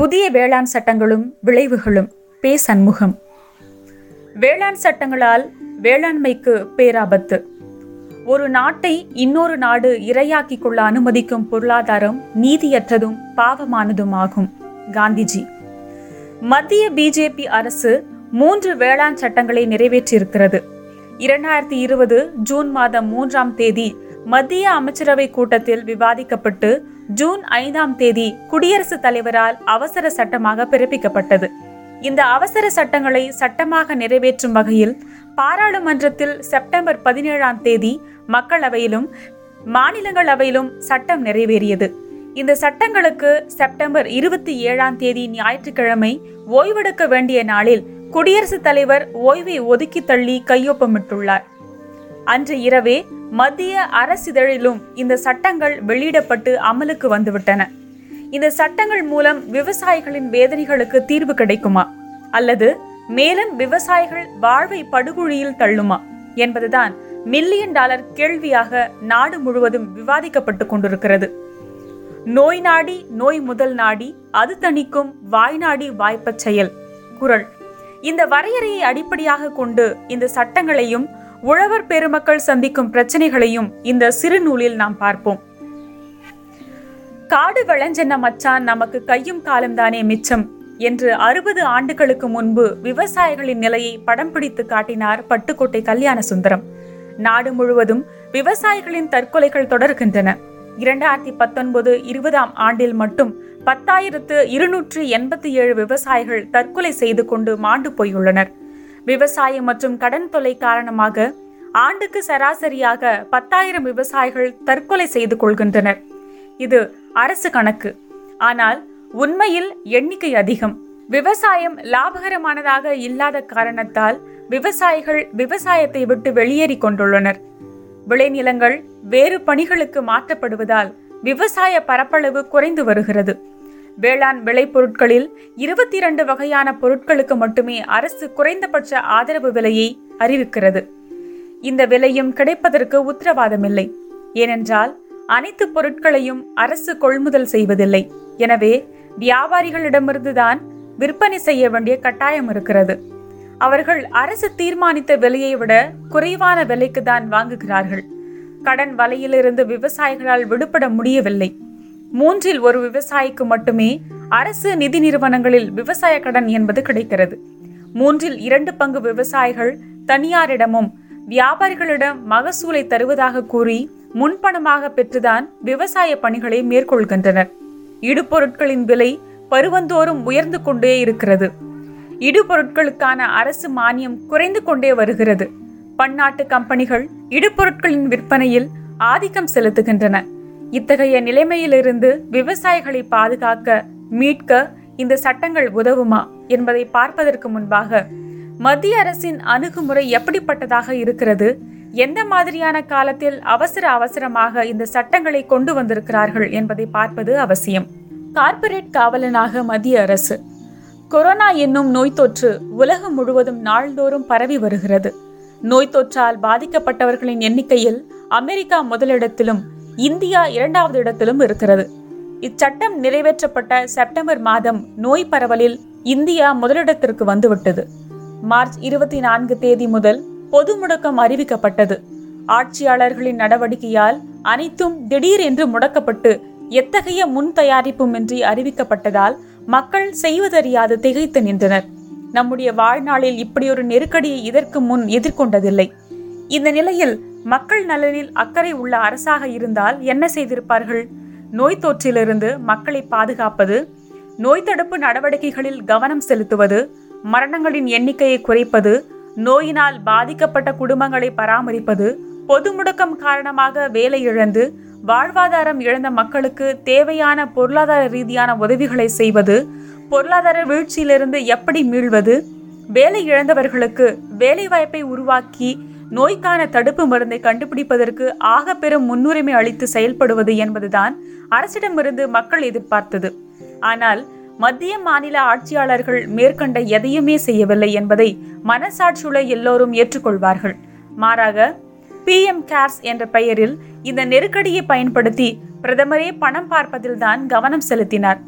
புதிய வேளாண் சட்டங்களும் விளைவுகளும் பே. சண்முகம். வேளாண் சட்டங்களால் வேளாண்மைக்கு பேராபத்து. ஒரு நாட்டை இன்னொரு நாடு இரையாக்கிக் கொள்ள அனுமதிக்கும் பொருளாதாரம் நீதியற்றதும் பாவமானதுமாகும். காந்திஜி. மத்திய பிஜேபி அரசு 3 வேளாண் சட்டங்களை நிறைவேற்றியிருக்கிறது. 2020 ஜூன் மாதம் 3ஆம் தேதி மத்திய அமைச்சரவை கூட்டத்தில் விவாதிக்கப்பட்டு ஜூன் 5ஆம் தேதி குடியரசுத் தலைவரால் அவசர சட்டமாக பிறப்பிக்கப்பட்டது. இந்த அவசர சட்டங்களை சட்டமாக நிறைவேற்றும் வகையில் பாராளுமன்றத்தில் செப்டம்பர் 17ஆம் தேதி மக்களவையிலும் மாநிலங்களவையிலும் சட்டம் நிறைவேறியது. இந்த சட்டங்களுக்கு செப்டம்பர் 27ஆம் தேதி ஞாயிற்றுக்கிழமை ஓய்வெடுக்க வேண்டிய நாளில் குடியரசுத் தலைவர் ஓய்வை ஒதுக்கி தள்ளி கையொப்பமிட்டுள்ளார். அன்று இரவே மத்திய அரசிதழிலும் இந்த சட்டங்கள் வெளியிடப்பட்டு அமலுக்கு வந்துவிட்டன. இந்த சட்டங்கள் மூலம் விவசாயிகளின் வேதனைகளுக்கு தீர்வு கிடைக்குமா அல்லது மேலும் விவசாயிகள் வாழ்வை படுகுழியில் தள்ளுமா என்பதுதான் $1 மில்லியன் கேள்வியாக நாடு முழுவதும் விவாதிக்கப்பட்டு கொண்டிருக்கிறது. நோய் நாடி நோய் முதல் நாடி அது தணிக்கும் வாய் நாடி வாய்ப்ப செயல். குரல். இந்த வரையறையை அடிப்படையாக கொண்டு இந்த சட்டங்களையும் உழவர் பெருமக்கள் சந்திக்கும் பிரச்சனைகளையும் இந்த சிறு நூலில் நாம் பார்ப்போம். காடு விளைஞ்சன மச்சான், நமக்கு கையும் காலும் தானே மிச்சம் என்று 60 ஆண்டுகளுக்கு முன்பு விவசாயிகளின் நிலையை படம் பிடித்து காட்டினார் பட்டுக்கோட்டை கல்யாண சுந்தரம். நாடு முழுவதும் விவசாயிகளின் தற்கொலைகள் தொடர்கின்றன. 2019-20 மட்டும் 10,287 விவசாயிகள் தற்கொலை செய்து கொண்டு மாண்டு போயுள்ளனர். விவசாயம் மற்றும் கடன் தொல்லை காரணமாக ஆண்டுக்கு சராசரியாக 10,000 விவசாயிகள் தற்கொலை செய்து கொள்கின்றனர். இது அரசு கணக்கு. ஆனால் உண்மையில் எண்ணிக்கை அதிகம். விவசாயம் லாபகரமானதாக இல்லாத காரணத்தால் விவசாயிகள் விவசாயத்தை விட்டு வெளியேறி கொண்டுள்ளனர். விளைநிலங்கள் வேறு பணிகளுக்கு மாற்றப்படுவதால் விவசாய பரப்பளவு குறைந்து வருகிறது. வேளாண் விளைபொருட்களில் 22 வகையான பொருட்களுக்கு மட்டுமே அரசு குறைந்தபட்ச ஆதரவு விலையை அறிவிக்கிறது. இந்த விலையும் கிடைப்பதற்கு உத்தரவாதமில்லை. ஏனென்றால் அனைத்து பொருட்களையும் அரசு கொள்முதல் செய்வதில்லை. எனவே வியாபாரிகளிடமிருந்துதான் விற்பனை செய்ய வேண்டிய கட்டாயம் இருக்கிறது. அவர்கள் அரசு தீர்மானித்த விலையை விட குறைவான விலைக்கு தான் வாங்குகிறார்கள். கடன் வலையிலிருந்து விவசாயிகளால் விடுபட முடியவில்லை. 3இல் 1 விவசாயிக்கு மட்டுமே அரசு நிதி நிறுவனங்களில் விவசாய கடன் என்பது கிடைக்கிறது. 3இல் 2 பங்கு விவசாயிகள் தனியாரிடமும் வியாபாரிகளிடம் மகசூலை தருவதாக கூறி முன்பணமாக பெற்றுதான் விவசாய பணிகளை மேற்கொள்கின்றனர். இடுபொருட்களின் விலை பருவந்தோறும் உயர்ந்து கொண்டே இருக்கிறது. இடுபொருட்களுக்கான அரசு மானியம் குறைந்து கொண்டே வருகிறது. பன்னாட்டு கம்பெனிகள் இடுபொருட்களின் விற்பனையில் ஆதிக்கம் செலுத்துகின்றன. இத்தகைய நிலைமையிலிருந்து விவசாயிகளை பாதுகாக்க மீட்க இந்த சட்டங்கள் உதவுமா என்பதை பார்ப்பதற்கு முன்பாக மத்திய அரசின் அணுகுமுறை எப்படிப்பட்டதாக இருக்கிறது, எந்த மாதிரியான காலத்தில் அவசரமாக இந்த சட்டங்களை கொண்டு வந்திருக்கிறார்கள் என்பதை பார்ப்பது அவசியம். கார்ப்பரேட் காவலனாக மத்திய அரசு. கொரோனா என்னும் நோய் தொற்று உலகம் முழுவதும் நாள்தோறும் பரவி வருகிறது. நோய் தொற்றால் பாதிக்கப்பட்டவர்களின் எண்ணிக்கையில் அமெரிக்கா முதலிடத்திலும் இந்தியா 2வது இடத்திலும் இருக்கிறது. இச்சட்டம் நிறைவேற்றப்பட்ட செப்டம்பர் மாதம் நோய் பரவலில் இந்தியா முதலிடத்திற்கு வந்துவிட்டது. மார்ச் 24 முதல் பொது முடக்கம் அறிவிக்கப்பட்டது. ஆட்சியாளர்களின் நடவடிக்கையால் அனைத்தும் திடீரென்று முடக்கப்பட்டு எத்தகைய முன் தயாரிப்புமின்றி அறிவிக்கப்பட்டதால் மக்கள் செய்வதறியாது திகைத்து நின்றனர். நம்முடைய வாழ்நாளில் இப்படியொரு நெருக்கடியை இதற்கு முன் எதிர்கொண்டதில்லை. இந்த நிலையில் மக்கள் நலனில் அக்கறை உள்ள அரசாக இருந்தால் என்ன செய்திருப்பார்கள்? நோய் தொற்றிலிருந்து மக்களை பாதுகாப்பது, நோய் தடுப்பு நடவடிக்கைகளில் கவனம் செலுத்துவது, மரணங்களின் எண்ணிக்கையை குறைப்பது, நோயினால் பாதிக்கப்பட்ட குடும்பங்களை பராமரிப்பது, பொது முடக்கம் காரணமாக வேலை இழந்து வாழ்வாதாரம் இழந்த மக்களுக்கு தேவையான பொருளாதார ரீதியான உதவிகளை செய்வது, பொருளாதார வீழ்ச்சியிலிருந்து எப்படி மீள்வது, வேலை இழந்தவர்களுக்கு வேலைவாய்ப்பை உருவாக்கி நோய்க்கான தடுப்பு மருந்தை கண்டுபிடிப்பதற்கு ஆக பெரும் முன்னுரிமை அளித்து செயல்படுவது என்பதுதான் அரசிடமிருந்து மக்கள் எதிர்பார்த்தது. ஆனால் மத்திய மாநில ஆட்சியாளர்கள் மேற்கண்ட எதையுமே செய்யவில்லை என்பதை மனசாட்சியுள்ள எல்லோரும் ஏற்றுக்கொள்வார்கள். மாறாக PM கேர்ஸ் என்ற பெயரில் இந்த நெருக்கடியை பயன்படுத்தி பிரதமரே பணம் பார்ப்பதில்தான் கவனம் செலுத்தினார்.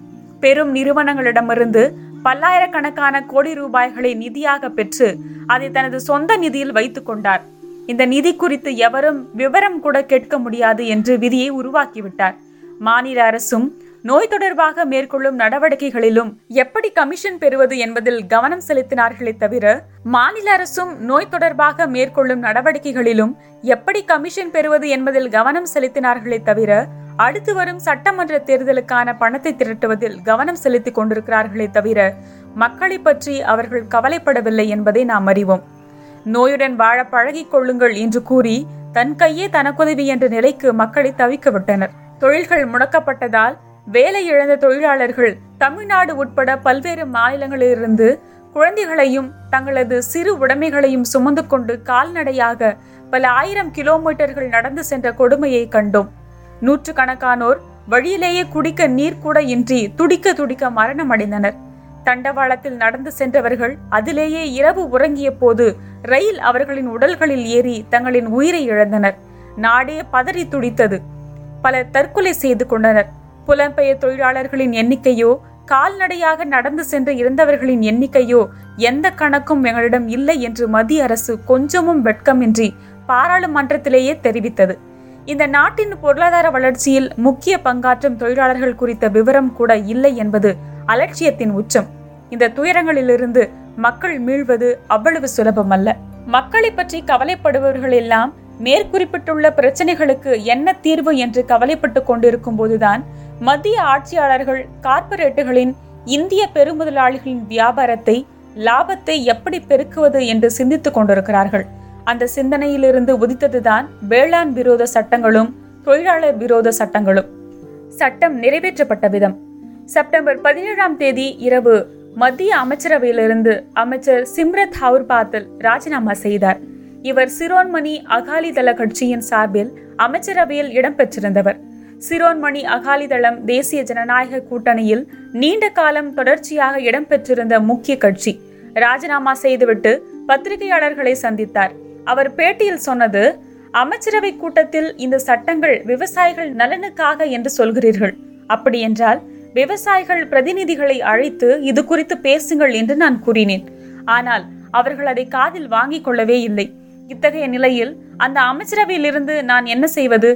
பெரும் நிறுவனங்களிடமிருந்து பல்லாயிரக்கணக்கான கோடி ரூபாய்களை நிதியாக பெற்று அதை தனது சொந்த நிதியில் வைத்துக் கொண்டார். இந்த நிதி குறித்து எவரும் விவரம் கூட கேட்க முடியாது என்று விதியை உருவாக்கிவிட்டார். மாநில அரசும் நோய் தொடர்பாக மேற்கொள்ளும் நடவடிக்கைகளிலும் எப்படி கமிஷன் பெறுவது என்பதில் கவனம் செலுத்தினார்களே தவிர அடுத்து வரும் சட்டமன்ற தேர்தலுக்கான பணத்தை திரட்டுவதில் கவனம் செலுத்தி கொண்டிருக்கிறார்களே தவிர மக்களை பற்றி அவர்கள் கவலைப்படவில்லை என்பதை நாம் அறிவோம். நோயுடன் வாழ பழகிக் கொள்ளுங்கள் என்று கூறி தன் கையே தனக்குதவி என்ற நிலைக்கு மக்களை தவிக்க விட்டனர். தொழில்கள் முடக்கப்பட்டதால் வேலை இழந்த தொழிலாளர்கள் தமிழ்நாடு உட்பட பல்வேறு மாநிலங்களிலிருந்து குழந்தைகளையும் தங்களது சிறு உடைமைகளையும் சுமந்து கொண்டு கால்நடையாக பல ஆயிரம் கிலோமீட்டர்கள் நடந்து சென்ற கொடுமையை கண்டோம். நூற்று கணக்கானோர் வழியிலேயே குடிக்க நீர் கூட இன்றி துடிக்க துடிக்க மரணம் அடைந்தனர். தண்டவாளத்தில் நடந்து சென்றவர்கள் அதிலேயே இரவு உறங்கிய போது ரயில் அவர்களின் உடல்களில் ஏறி தங்களின் உயிரை இழந்தனர். நாடே பதறி துடித்தது. பலர் தற்கொலை செய்து கொண்டனர். புலம்பெயர் தொழிலாளர்களின் எண்ணிக்கையோ கால்நடையாக நடந்து சென்று இறந்தவர்களின் எண்ணிக்கையோ எந்த கணக்கும் எங்களிடம் இல்லை என்று மத்திய அரசு கொஞ்சமும் வெட்கமின்றி பாராளுமன்றத்திலேயே தெரிவித்தது. இந்த நாட்டின் பொருளாதார வளர்ச்சியில் முக்கிய பங்காற்றும் தொழிலாளர்கள் குறித்த விவரம் கூட இல்லை என்பது அலட்சியத்தின் உச்சம். இந்த துயரங்களிலிருந்து மக்கள் மீள்வது அவ்வளவு சுலபமல்ல. மக்களை பற்றி கவலைப்படுபவர்கள் எல்லாம் மேற்குறிப்பிட்டுள்ள பிரச்சனைகளுக்கு என்ன தீர்வு என்று கவலைப்பட்டு கொண்டிருக்கும் போதுதான் மத்திய ஆட்சியாளர்கள் கார்ப்பரேட்டுகளின் இந்திய பெருமுதலாளிகளின் வியாபாரத்தை லாபத்தை எப்படி பெருக்குவது என்று சிந்தித்துக் கொண்டிருக்கிறார்கள். அந்த சிந்தனையிலிருந்து உதித்ததுதான் வேளாண் விரோத சட்டங்களும் தொழிலாளர் விரோத சட்டங்களும். சட்டம் நிறைவேற்றப்பட்ட விதம். செப்டம்பர் 17 இரவு மத்திய அமைச்சரவையிலிருந்து அமைச்சர் சிம்ரத் ஹவுர் பாதல் ராஜினாமா செய்தார். இவர் சிரோன்மணி அகாலிதள கட்சியின் சார்பில் அமைச்சரவையில் இடம்பெற்றிருந்தவர். சிரோன்மணி அகாலிதளம் தேசிய ஜனநாயக கூட்டணியில் நீண்ட காலம் தொடர்ச்சியாக இடம்பெற்றிருந்த முக்கிய கட்சி. ராஜினாமா செய்துவிட்டு பத்திரிகையாளர்களை சந்தித்தார். அவர் பேட்டியில் சொன்னது, அமைச்சரவை கூட்டத்தில் இந்த சட்டங்கள் விவசாயிகள் நலனுக்காக என்று சொல்கிறீர்கள். அப்படி என்றால் விவசாயிகள் பிரதிநிதிகளை அழைத்து இது குறித்து பேசுங்கள் என்று நான் கூறினேன். ஆனால் அவர்கள் அதை காதில் வாங்கிக் கொள்ளவே இல்லை. இத்தகைய நிலையில் அந்த அமைச்சரவையிலிருந்து நான் என்ன செய்வது?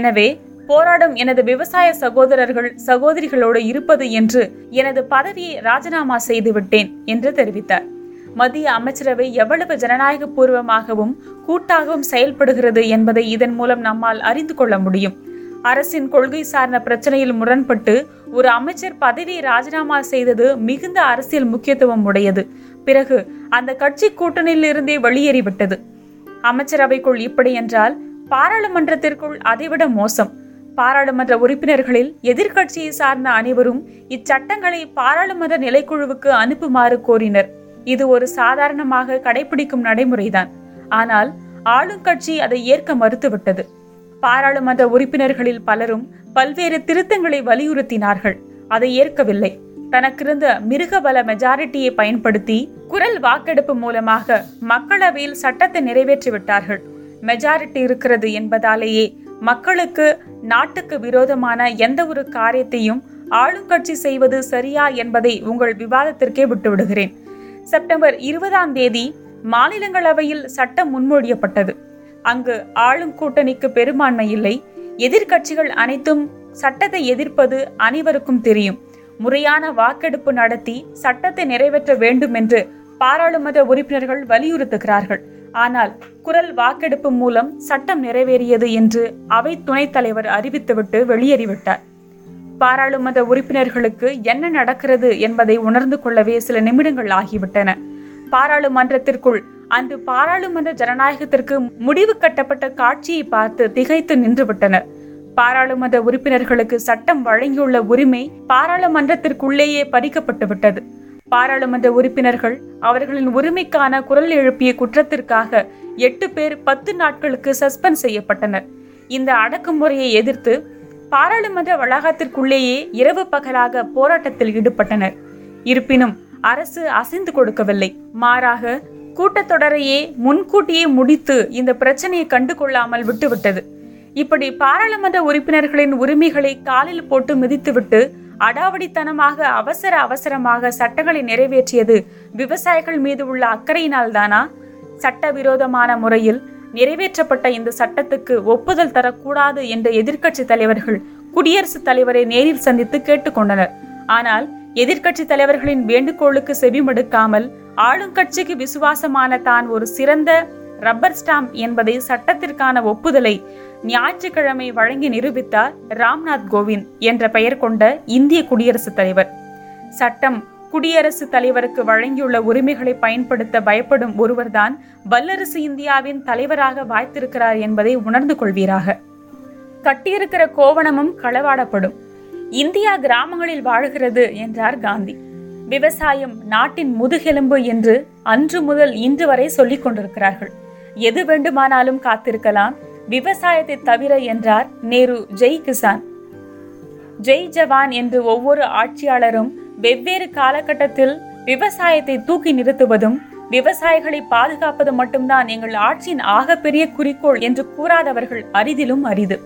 எனவே போராடும் எனது விவசாய சகோதரர்கள் சகோதரிகளோடு இருப்பது என்று எனது பதவியை ராஜினாமா செய்துவிட்டேன் என்று தெரிவித்தார். மத்திய அமைச்சரவை எவ்வளவு ஜனநாயக பூர்வமாகவும் கூட்டாகவும் செயல்படுகிறது என்பதை இதன் மூலம் நம்மால் அறிந்து கொள்ள முடியும். அரசின் கொள்கை சார்ந்த பிரச்சனையில் முரண்பட்டு ஒரு அமைச்சர் பதவியை ராஜினாமா செய்தது மிகுந்த அரசியல் முக்கியத்துவம் உடையது. பிறகு அந்த கட்சி கூட்டணியில் இருந்தே வெளியேறிவிட்டது. அமைச்சரவைக்குள் இப்படி என்றால் பாராளுமன்றத்திற்குள் அதைவிட மோசம். பாராளுமன்ற உறுப்பினர்களில் எதிர்கட்சியை சார்ந்த அனைவரும் இச்சட்டங்களை பாராளுமன்ற நிலைக்குழுவுக்கு அனுப்புமாறு கோரினர். இது ஒரு சாதாரணமாக கடைபிடிக்கும் நடைமுறைதான். ஆனால் ஆளுங்கட்சி அதை ஏற்க மறுத்துவிட்டது. பாராளுமன்ற உறுப்பினர்களில் பலரும் பல்வேறு திருத்தங்களை வலியுறுத்தினார்கள். அதை ஏற்கவில்லை. தனக்கிருந்த மிருகபல மெஜாரிட்டியை பயன்படுத்தி குரல் வாக்கெடுப்பு மூலமாக மக்களவையில் சட்டத்தை நிறைவேற்றிவிட்டார்கள். மெஜாரிட்டி இருக்கிறது என்பதாலேயே மக்களுக்கு நாட்டுக்கு விரோதமான எந்த ஒரு காரியத்தையும் ஆளுங்கட்சி செய்வது சரியா என்பதை உங்கள் விவாதத்திற்கே விட்டுவிடுகிறேன். செப்டம்பர் 20 மாநிலங்களவையில் சட்டம் முன்மொழியப்பட்டது. அங்கு ஆளும் கூட்டணிக்கு பெரும்பான்மை இல்லை. எதிர்கட்சிகள் அனைத்தும் சட்டத்தை எதிர்ப்பது அனைவருக்கும் தெரியும். முறையான வாக்கெடுப்பு நடத்தி சட்டத்தை நிறைவேற்ற வேண்டும் என்று பாராளுமன்ற உறுப்பினர்கள் வலியுறுத்துகிறார்கள். ஆனால் குரல் வாக்கெடுப்பு மூலம் சட்டம் நிறைவேறியது என்று அவை துணைத் தலைவர் அறிவித்துவிட்டு வெளியேறிவிட்டார். பாராளுமன்ற உறுப்பினர்களுக்கு என்ன நடக்கிறது என்பதை உணர்ந்து கொள்ளவே சில நிமிடங்கள் ஆகிவிட்டன. பாராளுமன்றத்திற்குள் அன்று பாராளுமன்ற ஜனநாயகத்திற்கு முடிவு கட்டப்பட்ட காட்சியை பார்த்து திகைத்து நின்றுவிட்டனர். பாராளுமன்ற உறுப்பினர்களுக்கு சட்டம் வழங்கியுள்ள உரிமை பாராளுமன்றத்திற்குள்ளேயே பறிக்கப்பட்டுவிட்டது. பாராளுமன்ற உறுப்பினர்கள் அவர்களின் உரிமைக்கான குரல் எழுப்பிய குற்றத்திற்காக 8 பேர் 10 நாட்களுக்கு சஸ்பெண்ட் செய்யப்பட்டனர். இந்த அடக்குமுறையை எதிர்த்து பாராளுமன்ற வளாகத்திற்குள்ளேயே இரவு பகலாக போராட்டத்தில் ஈடுபட்டனர். இருப்பினும் அரசு அசைந்து கொடுக்கவில்லை. மாறாக கூட்டத்தொடரையே முன்கூட்டியே முடித்து இந்த பிரச்சனையை கண்டுகொள்ளாமல் விட்டுவிட்டது. இப்படி பாராளுமன்ற உறுப்பினர்களின் உரிமைகளை காலில் போட்டு மிதித்துவிட்டு அடாவடித்தனமாக அவசர அவசரமாக சட்டங்களை நிறைவேற்றியது விவசாயிகள் மீது உள்ள அக்கறையினால் தானா? சட்டவிரோதமான முறையில் நிறைவேற்றப்பட்ட இந்த சட்டத்துக்கு ஒப்புதல் தரக்கூடாது என்று எதிர்க்கட்சி தலைவர்கள் குடியரசுத் தலைவரை நேரில் சந்தித்து கேட்டுக்கொண்டனர். ஆனால் எதிர்க்கட்சி தலைவர்களின் வேண்டுகோளுக்கு செவிமடுக்காமல் ஆளும் கட்சிக்கு விசுவாசமான தான் ஒரு சிறந்த ரப்பர் ஸ்டாம்ப் என்பதை சட்டத்திற்கான ஒப்புதலை ஞாயிற்றுக்கிழமை வழங்கி நிரூபித்தார் ராம்நாத் கோவிந்த் என்ற பெயர் கொண்ட இந்திய குடியரசுத் தலைவர். சட்டம் குடியரசுத் தலைவருக்கு வழங்கியுள்ள உரிமைகளை பயன்படுத்த பயப்படும் ஒருவர்தான் வல்லரசு இந்தியாவின் தலைவராக வாய்த்திருக்கிறார் என்பதை உணர்ந்து கொள்வீராக. கட்டியிருக்கிற கோவணமும் களவாடப்படும். இந்தியா கிராமங்களில் வாழ்கிறது என்றார் காந்தி. விவசாயம் நாட்டின் முதுகெலும்பு என்று அன்று முதல் இன்று வரை சொல்லிக் கொண்டிருக்கிறார்கள். எது வேண்டுமானாலும் காத்திருக்கலாம் விவசாயத்தை தவிர என்றார் நேரு. ஜெய் கிசான் ஜெய் ஜவான் என்று ஒவ்வொரு ஆட்சியாளரும் வெவ்வேறு காலகட்டத்தில் விவசாயத்தை தூக்கி நிறுத்துவதும் விவசாயிகளை பாதுகாப்பது மட்டும்தான் எங்கள் ஆட்சியின் ஆகப்பெரிய குறிக்கோள் என்று கூறாதவர்கள் அரிதிலும் அரிது.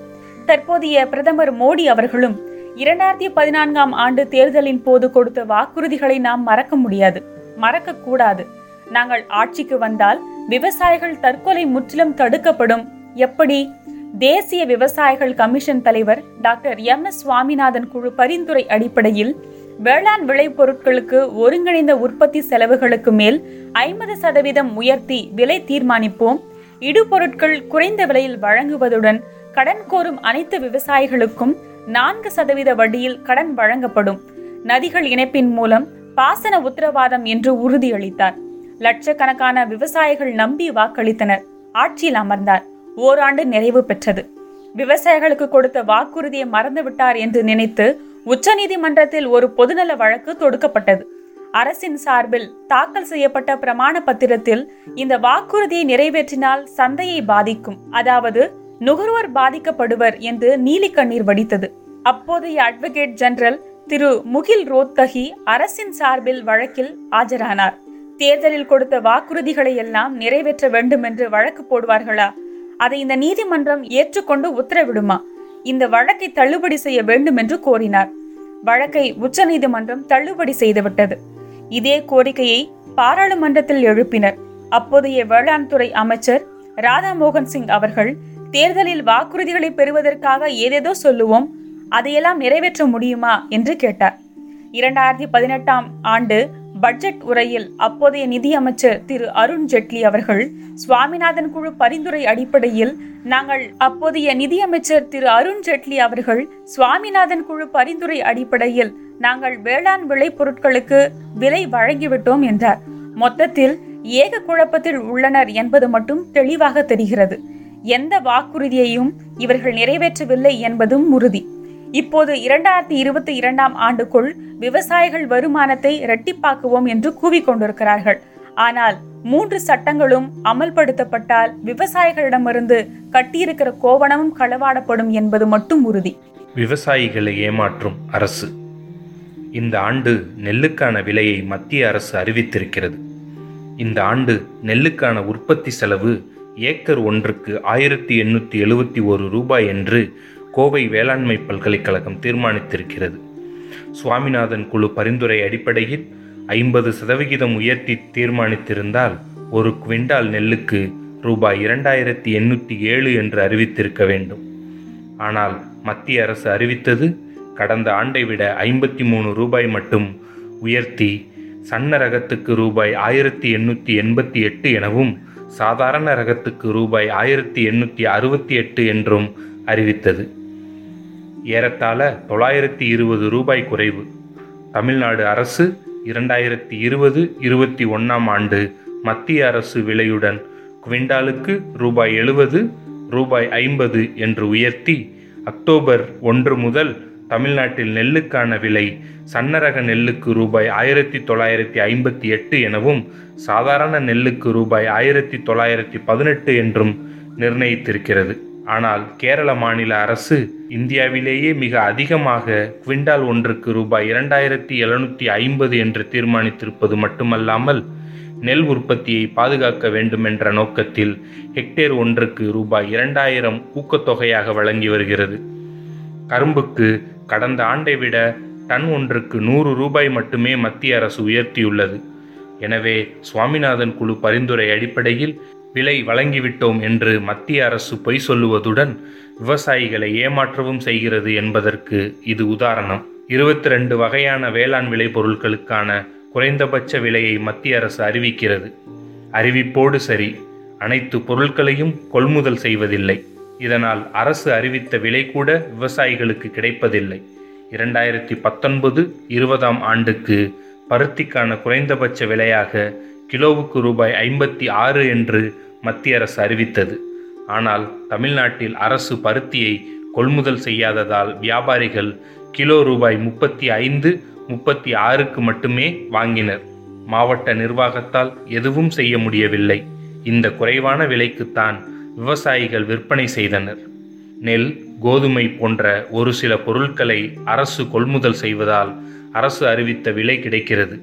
தற்போதைய பிரதமர் மோடி அவர்களும் 2014 தேர்தலின் போது கொடுத்த வாக்குறுதிகளை நாம் மறக்க முடியாது, மறக்க கூடாது. நாங்கள் ஆட்சிக்கு வந்தால் விவசாயிகள் தற்கொலை முற்றிலும் தடுக்கப்படும். எப்படி? தேசிய விவசாயிகள் கமிஷன் தலைவர் டாக்டர் எம்.எஸ். சுவாமிநாதன் குழு பரிந்துரை அடிப்படையில் வேளாண் விளைபொருட்களுக்கு ஒருங்கிணைந்த உற்பத்தி செலவுகளுக்கு மேல் 50% உயர்த்தி விலை தீர்மானிப்போம். இடுபொருட்கள் குறைந்த விலையில் வழங்குவதுடன் கடன் கோரும் அனைத்து விவசாயிகளுக்கும் 4% வட்டியில் கடன் வழங்கப்படும். நதிகள் இணைப்பின் மூலம் பாசன உத்தரவாதம் என்று உறுதியளித்தார். லட்சக்கணக்கான விவசாயிகள் நம்பி வாக்களித்தனர். ஆட்சியில் அமர்ந்தார். ஓராண்டு நிறைவு பெற்றது. விவசாயிகளுக்கு கொடுத்த வாக்குறுதியை மறந்துவிட்டார் என்று நினைத்து உச்சநீதிமன்றத்தில் ஒரு பொதுநல வழக்கு தொடுக்கப்பட்டது. அரசின் சார்பில் தாக்கல் செய்யப்பட்ட பிரமாண பத்திரத்தில் இந்த வாக்குறுதியை நிறைவேற்றினால் சந்தையை பாதிக்கும், அதாவது நுகர்வோர் பாதிக்கப்படுவர் என்று நீலி கண்ணீர் வடித்தது. அப்போதைய அட்வொகேட் ஜெனரல் திரு முகில் ரோத்தகி அரசின் சார்பில் வழக்கில் ஆஜரானார். தேர்தலில் கொடுத்த வாக்குறுதிகளை எல்லாம் நிறைவேற்ற வேண்டும் என்று வழக்கு போடுவார்களா? அதை இந்த நீதிமன்றம் ஏற்றுக்கொண்டு உத்தரவிடுமா? இந்த வழக்கை தள்ளுபடி செய்ய வேண்டும் என்று கோரினார். வழக்கை உச்ச நீதிமன்றம் தள்ளுபடி செய்துவிட்டது. இதே கோரிக்கையை பாராளுமன்றத்தில் எழுப்பினர். அப்போதைய வேளாண் துறை அமைச்சர் ராதாமோகன் சிங் அவர்கள் தேர்தலில் வாக்குறுதிகளை பெறுவதற்காக ஏதேதோ சொல்லுவோம், அதையெல்லாம் நிறைவேற்ற முடியுமா என்று கேட்டார். 2018 பட்ஜெட் உரையில் அப்போதைய நிதியமைச்சர் திரு அருண் ஜேட்லி அவர்கள் சுவாமிநாதன் குழு பரிந்துரை அடிப்படையில் நாங்கள் வேளாண் விளை பொருட்களுக்கு விலை வழங்கிவிட்டோம் என்றார். மொத்தத்தில் ஏக குழப்பத்தில் உள்ளனர் என்பது மட்டும் தெளிவாக தெரிகிறது. எந்த வாக்குறுதியையும் இவர்கள் நிறைவேற்றவில்லை என்பதும் உறுதி. இப்போது 2022 விவசாயிகள் வருமானத்தை இரட்டிப்பாக்குவோம் என்று கூவிக்கொண்டிருக்கிறார்கள். ஆனால் 3 சட்டங்களும் அமல்படுத்தப்பட்டால் விவசாயிகளிடமிருந்து கட்டியிருக்கிற கோவணமும் களவாடப்படும் என்பது மட்டும் உறுதி. விவசாயிகளை ஏமாற்றும் அரசு. இந்த ஆண்டு நெல்லுக்கான விலையை மத்திய அரசு அறிவித்திருக்கிறது. இந்த ஆண்டு நெல்லுக்கான உற்பத்தி செலவு ஏக்கர் ஒன்றுக்கு 1871 ரூபாய் என்று கோவை வேளாண்மை பல்கலைக்கழகம் தீர்மானித்திருக்கிறது. சுவாமிநாதன் குழு பரிந்துரை அடிப்படையில் 50% உயர்த்தி தீர்மானித்திருந்தால் ஒரு குவிண்டால் நெல்லுக்கு ரூபாய் 2807 என்று அறிவித்திருக்க வேண்டும். ஆனால் மத்திய அரசு அறிவித்தது கடந்த ஆண்டை விட 53 ரூபாய் மட்டும் உயர்த்தி சன்ன ரகத்துக்கு ரூபாய் 1888 எனவும் சாதாரண ரகத்துக்கு ரூபாய் 1868 என்றும் அறிவித்தது. ஏறத்தாழ 920 ரூபாய் குறைவு. தமிழ்நாடு அரசு 2020-21 மத்திய அரசு விலையுடன் குவிண்டாலுக்கு ரூபாய் 70 ரூபாய் 50 என்று உயர்த்தி அக்டோபர் 1 முதல் தமிழ்நாட்டில் நெல்லுக்கான விலை சன்னரக நெல்லுக்கு ரூபாய் 1958 எனவும் சாதாரண நெல்லுக்கு ரூபாய் 1918 என்றும் நிர்ணயித்திருக்கிறது. ஆனால் கேரள மாநில அரசு இந்தியாவிலேயே மிக அதிகமாக குவிண்டால் ஒன்றுக்கு ரூபாய் 2750 என்று தீர்மானித்திருப்பது மட்டுமல்லாமல் நெல் உற்பத்தியை பாதுகாக்க வேண்டுமென்ற நோக்கத்தில் ஹெக்டேர் ஒன்றுக்கு ரூபாய் 2000 ஊக்கத்தொகையாக வழங்கி வருகிறது. கரும்புக்கு கடந்த ஆண்டை விட டன் ஒன்றுக்கு 100 ரூபாய் மட்டுமே மத்திய அரசு உயர்த்தியுள்ளது. எனவே சுவாமிநாதன் குழு பரிந்துரை அடிப்படையில் விலை வழங்கிவிட்டோம் என்று மத்திய அரசு பொய் சொல்லுவதுடன் விவசாயிகளை ஏமாற்றவும் செய்கிறது என்பதற்கு இது உதாரணம். 22 வகையான வேளாண் விளைபொருட்களுக்கான குறைந்தபட்ச விலையை மத்திய அரசு அறிவிக்கிறது. அறிவிப்போடு சரி, அனைத்து பொருட்களையும் கொள்முதல் செய்வதில்லை. இதனால் அரசு அறிவித்த விலை கூட விவசாயிகளுக்கு கிடைப்பதில்லை. 2019-20 பருத்திக்கான குறைந்தபட்ச விலையாக கிலோவுக்கு ரூபாய் 56 என்று மத்திய அரசு அறிவித்தது. ஆனால் தமிழ்நாட்டில் அரசு பருத்தியை கொள்முதல் செய்யாததால் வியாபாரிகள் கிலோ ரூபாய் 35-36 மட்டுமே வாங்கினர். மாவட்ட நிர்வாகத்தால் எதுவும் செய்ய முடியவில்லை. இந்த குறைவான விலைக்குத்தான் விவசாயிகள் விற்பனை செய்தனர். நெல், கோதுமை போன்ற ஒரு சில பொருட்களை அரசு கொள்முதல் செய்வதால் அரசு அறிவித்த விலை கிடைக்கிறது.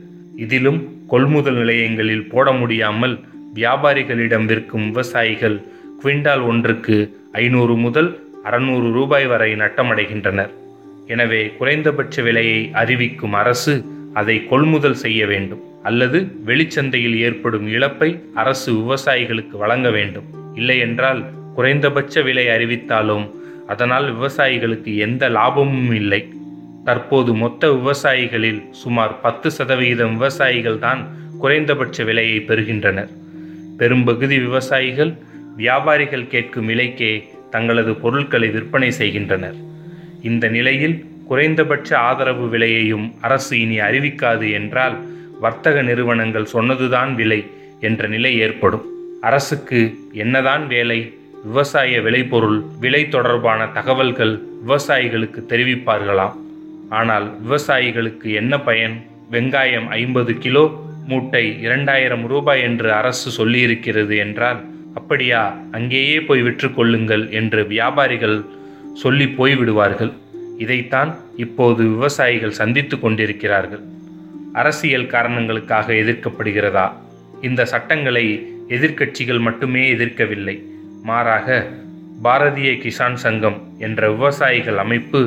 இதிலும் கொள்முதல் நிலையங்களில் போட முடியாமல் வியாபாரிகளிடம் விற்கும் விவசாயிகள் குவிண்டால் ஒன்றுக்கு 500 முதல் 600 ரூபாய் வரை நட்டமடைகின்றனர். எனவே குறைந்தபட்ச விலையை அறிவிக்கும் அரசு அதை கொள்முதல் செய்ய வேண்டும், அல்லது வெளிச்சந்தையில் ஏற்படும் இழப்பை அரசு விவசாயிகளுக்கு வழங்க வேண்டும். இல்லையென்றால் குறைந்தபட்ச விலை அறிவித்தாலும் அதனால் விவசாயிகளுக்கு எந்த லாபமும் இல்லை. தற்போது மொத்த விவசாயிகளில் சுமார் 10% விவசாயிகள் தான் குறைந்தபட்ச விலையை பெறுகின்றனர். பெரும்பகுதி விவசாயிகள் வியாபாரிகள் கேட்கும் விலைக்கே தங்களது பொருட்களை விற்பனை செய்கின்றனர். இந்த நிலையில் குறைந்தபட்ச ஆதரவு விலையையும் அரசு இனி அறிவிக்காது என்றால் வர்த்தக நிறுவனங்கள் சொன்னதுதான் விலை என்ற நிலை ஏற்படும். அரசுக்கு என்னதான் வேலை? விவசாய விளைபொருள் விலை தொடர்பான தகவல்கள் விவசாயிகளுக்கு தெரிவிப்பார்களாம். ஆனால் விவசாயிகளுக்கு என்ன பயன்? வெங்காயம் 50 கிலோ மூட்டை 2000 ரூபாய் என்று அரசு சொல்லியிருக்கிறது என்றால், அப்படியா, அங்கேயே போய் விற்றுக்கொள்ளுங்கள் என்று வியாபாரிகள் சொல்லி போய்விடுவார்கள். இதைத்தான் இப்போது விவசாயிகள் சந்தித்து கொண்டிருக்கிறார்கள். அரசியல் காரணங்களுக்காக எதிர்க்கப்படுகிறதா? இந்த சட்டங்களை எதிர்க்கட்சிகள் மட்டுமே எதிர்க்கவில்லை. மாறாக பாரதிய கிசான் சங்கம் என்ற விவசாயிகள் அமைப்பு,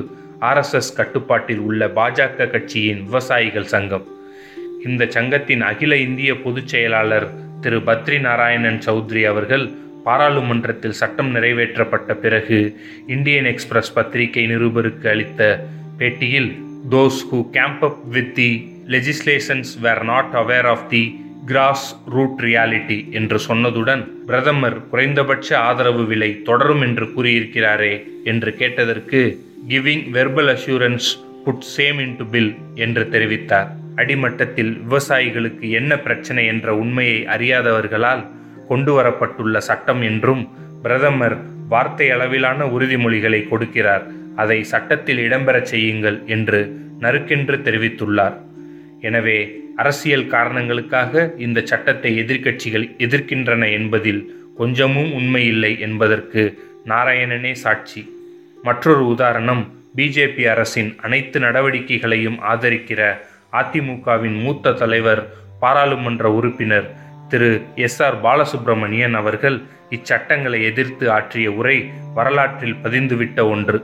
RSS கட்டுப்பாட்டில் உள்ள பாஜக கட்சியின் விவசாயிகள் சங்கம். இந்த சங்கத்தின் அகில இந்திய பொதுச் செயலாளர் திரு பத்ரி நாராயணன் சௌத்ரி அவர்கள் பாராளுமன்றத்தில் சட்டம் நிறைவேற்றப்பட்ட பிறகு இந்தியன் எக்ஸ்பிரஸ் பத்திரிகை நிருபருக்கு அளித்த பேட்டியில், "Those who camp up with the legislations were not aware of the cross root reality" என்று சொன்னதுடன், பிரதமர் குறைந்தபட்ச ஆதரவு விலை தொடரும் என்று கூறியிருக்கிறாரே என்று கேட்டதற்கு, "giving verbal assurance put same into bill" என்று தெரிவித்தார். அடிமட்டத்தில் விவசாயிகளுக்கு என்ன பிரச்சனை என்ற உண்மையை அறியாதவர்களால் கொண்டு வரப்பட்டுள்ள சட்டம் என்றும், பிரதமர் வார்த்தை அளவிலான உறுதிமொழிகளை கொடுக்கிறார், அதை சட்டத்தில் இடம்பெறச் செய்யுங்கள் என்று நறுக்கென்று தெரிவித்துள்ளார். எனவே அரசியல் காரணங்களுக்காக இந்த சட்டத்தை எதிர்க்கட்சிகள் எதிர்க்கின்றன என்பதில் கொஞ்சமும் உண்மையில்லை என்பதற்கு நாராயணனே சாட்சி. மற்றொரு உதாரணம், பிஜேபி அரசின் அனைத்து நடவடிக்கைகளையும் ஆதரிக்கிற அதிமுகவின் மூத்த தலைவர் பாராளுமன்ற உறுப்பினர் திரு SR பாலசுப்ரமணியன் அவர்கள் இச்சட்டங்களை எதிர்த்து ஆற்றிய உரை வரலாற்றில் பதிந்துவிட்ட ஒன்று.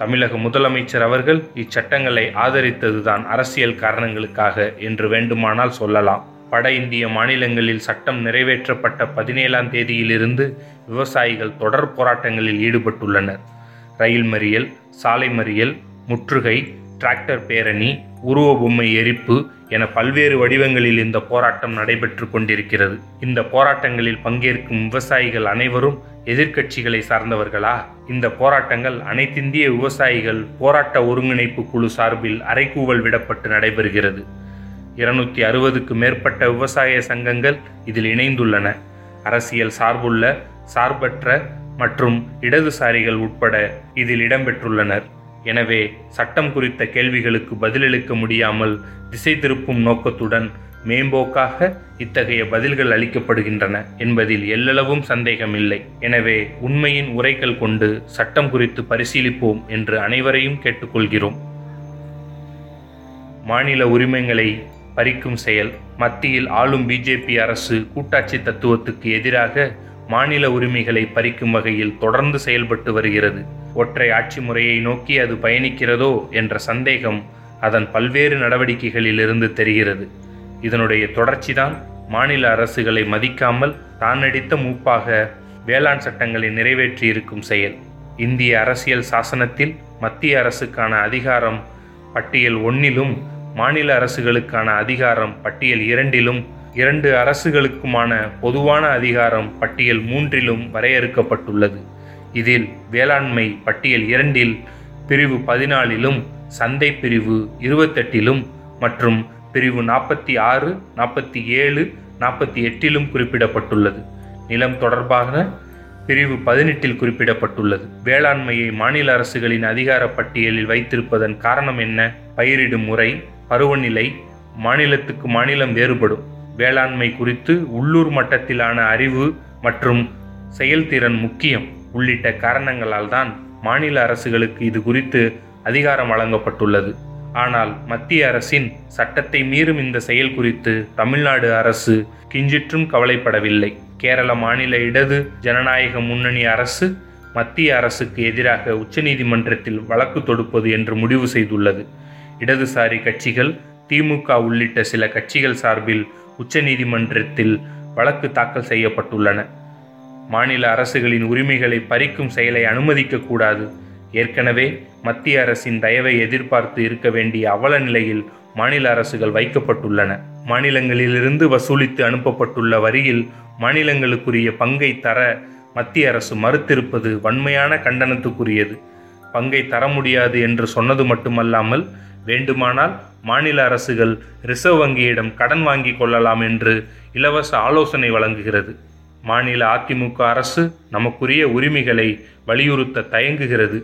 தமிழக முதலமைச்சர் அவர்கள் இச்சட்டங்களை ஆதரித்ததுதான் அரசியல் காரணங்களுக்காக என்று வேண்டுமானால் சொல்லலாம். வட இந்திய மாநிலங்களில் சட்டம் நிறைவேற்றப்பட்ட 17ஆம் தேதியிலிருந்து விவசாயிகள் தொடர் போராட்டங்களில் ஈடுபட்டுள்ளனர். ரயில் மறியல், சாலை மறியல், முற்றுகை, டிராக்டர் பேரணி, உருவ பொம்மை எரிப்பு என பல்வேறு வடிவங்களில் இந்த போராட்டம் நடைபெற்று கொண்டிருக்கிறது. இந்த போராட்டங்களில் பங்கேற்கும் விவசாயிகள் அனைவரும் எதிர்க்கட்சிகளை சார்ந்தவர்களா? இந்த போராட்டங்கள் அனைத்திந்திய விவசாயிகள் போராட்ட ஒருங்கிணைப்பு குழு சார்பில் அறைகூவல் விடப்பட்டு நடைபெறுகிறது. 260க்கு மேற்பட்ட விவசாய சங்கங்கள் இதில் இணைந்துள்ளன. அரசியல் சார்புள்ள, சார்பற்ற மற்றும் இடதுசாரிகள் உட்பட இதில் இடம்பெற்றுள்ளனர். எனவே சட்டம் குறித்த கேள்விகளுக்கு பதிலளிக்க முடியாமல் திசை திருப்பும் நோக்கத்துடன் மேம்போக்காக இத்தகைய பதில்கள் அளிக்கப்படுகின்றன என்பதில் எல்லளவும் சந்தேகமில்லை. எனவே உண்மையின் உரைக்கல் கொண்டு சட்டம் குறித்து பரிசீலிப்போம் என்று அனைவரையும் கேட்டுக்கொள்கிறோம். மாநில உரிமைகளை பறிக்கும் செயல். மத்தியில் ஆளும் பிஜேபி அரசு கூட்டாட்சி தத்துவத்துக்கு எதிராக மாநில உரிமைகளை பறிக்கும் வகையில் தொடர்ந்து செயல்பட்டு வருகிறது. ஒற்றை ஆட்சி முறையை நோக்கி அது பயணிக்கிறதோ என்ற சந்தேகம் அதன் பல்வேறு நடவடிக்கைகளிலிருந்து தெரிகிறது. இதனுடைய தொடர்ச்சிதான் மாநில அரசுகளை மதிக்காமல் தான் அடித்த மூப்பாக வேளாண் சட்டங்களை நிறைவேற்றியிருக்கும் செயல். இந்திய அரசியல் சாசனத்தில் மத்திய அரசுக்கான அதிகாரம் பட்டியல் 1லும் மாநில அரசுகளுக்கான அதிகாரம் பட்டியல் 2லும், இரண்டு அரசுகளுக்குமான பொதுவான அதிகாரம் பட்டியல் 3லும் வரையறுக்கப்பட்டுள்ளது. இதில் வேளாண்மை பட்டியல் 2ல் பிரிவு 14லும், சந்தை பிரிவு 28லும் மற்றும் பிரிவு 46, 47, 48லும் குறிப்பிடப்பட்டுள்ளது. நிலம் தொடர்பாக பிரிவு 18ல் குறிப்பிடப்பட்டுள்ளது. வேளாண்மையை மாநில அரசுகளின் அதிகார பட்டியலில் வைத்திருப்பதன் காரணம் என்ன? பயிரிடும் முறை, பருவநிலை, மாநிலத்துக்கு மாநிலம் வேறுபடும். வேளாண்மை குறித்து உள்ளூர் மட்டத்திலான அறிவு மற்றும் செயல்திறன் முக்கியம் உள்ளிட்ட காரணங்களால் தான் மாநில அரசுகளுக்கு இது குறித்து அதிகாரம் வழங்கப்பட்டுள்ளது. ஆனால் மத்திய அரசின் சட்டத்தை மீறும் இந்த செயல் குறித்து தமிழ்நாடு அரசு கிஞ்சிற்றும் கவலைப்படவில்லை. கேரள மாநில இடது ஜனநாயக முன்னணி அரசு மத்திய அரசுக்கு எதிராக உச்சநீதிமன்றத்தில் வழக்கு தொடுப்பது என்று முடிவு செய்துள்ளது. இடதுசாரி கட்சிகள், திமுக உள்ளிட்ட சில கட்சிகள் சார்பில் உச்சநீதிமன்றத்தில் வழக்கு தாக்கல் செய்யப்பட்டுள்ளன. மாநில அரசுகளின் உரிமைகளை பறிக்கும் செயலை அனுமதிக்கக்கூடாது. ஏற்கனவே மத்திய அரசின் தயவை எதிர்பார்த்து இருக்க வேண்டிய அவல நிலையில் மாநில அரசுகள் வைக்கப்பட்டுள்ளன. மாநிலங்களிலிருந்து வசூலித்து அனுப்பப்பட்டுள்ள வரியில் மாநிலங்களுக்குரிய பங்கை தர மத்திய அரசு மறுத்திருப்பது வன்மையான கண்டனத்துக்குரியது. பங்கை தர முடியாது என்று சொன்னது மட்டுமல்லாமல் வேண்டுமானால் மாநில அரசுகள் ரிசர்வ் வங்கியிடம் கடன் வாங்கி கொள்ளலாம் என்று இலவச ஆலோசனை வழங்குகிறது. மாநில அதிமுக அரசு நமக்குரிய உரிமைகளை வலியுறுத்த தயங்குகிறது.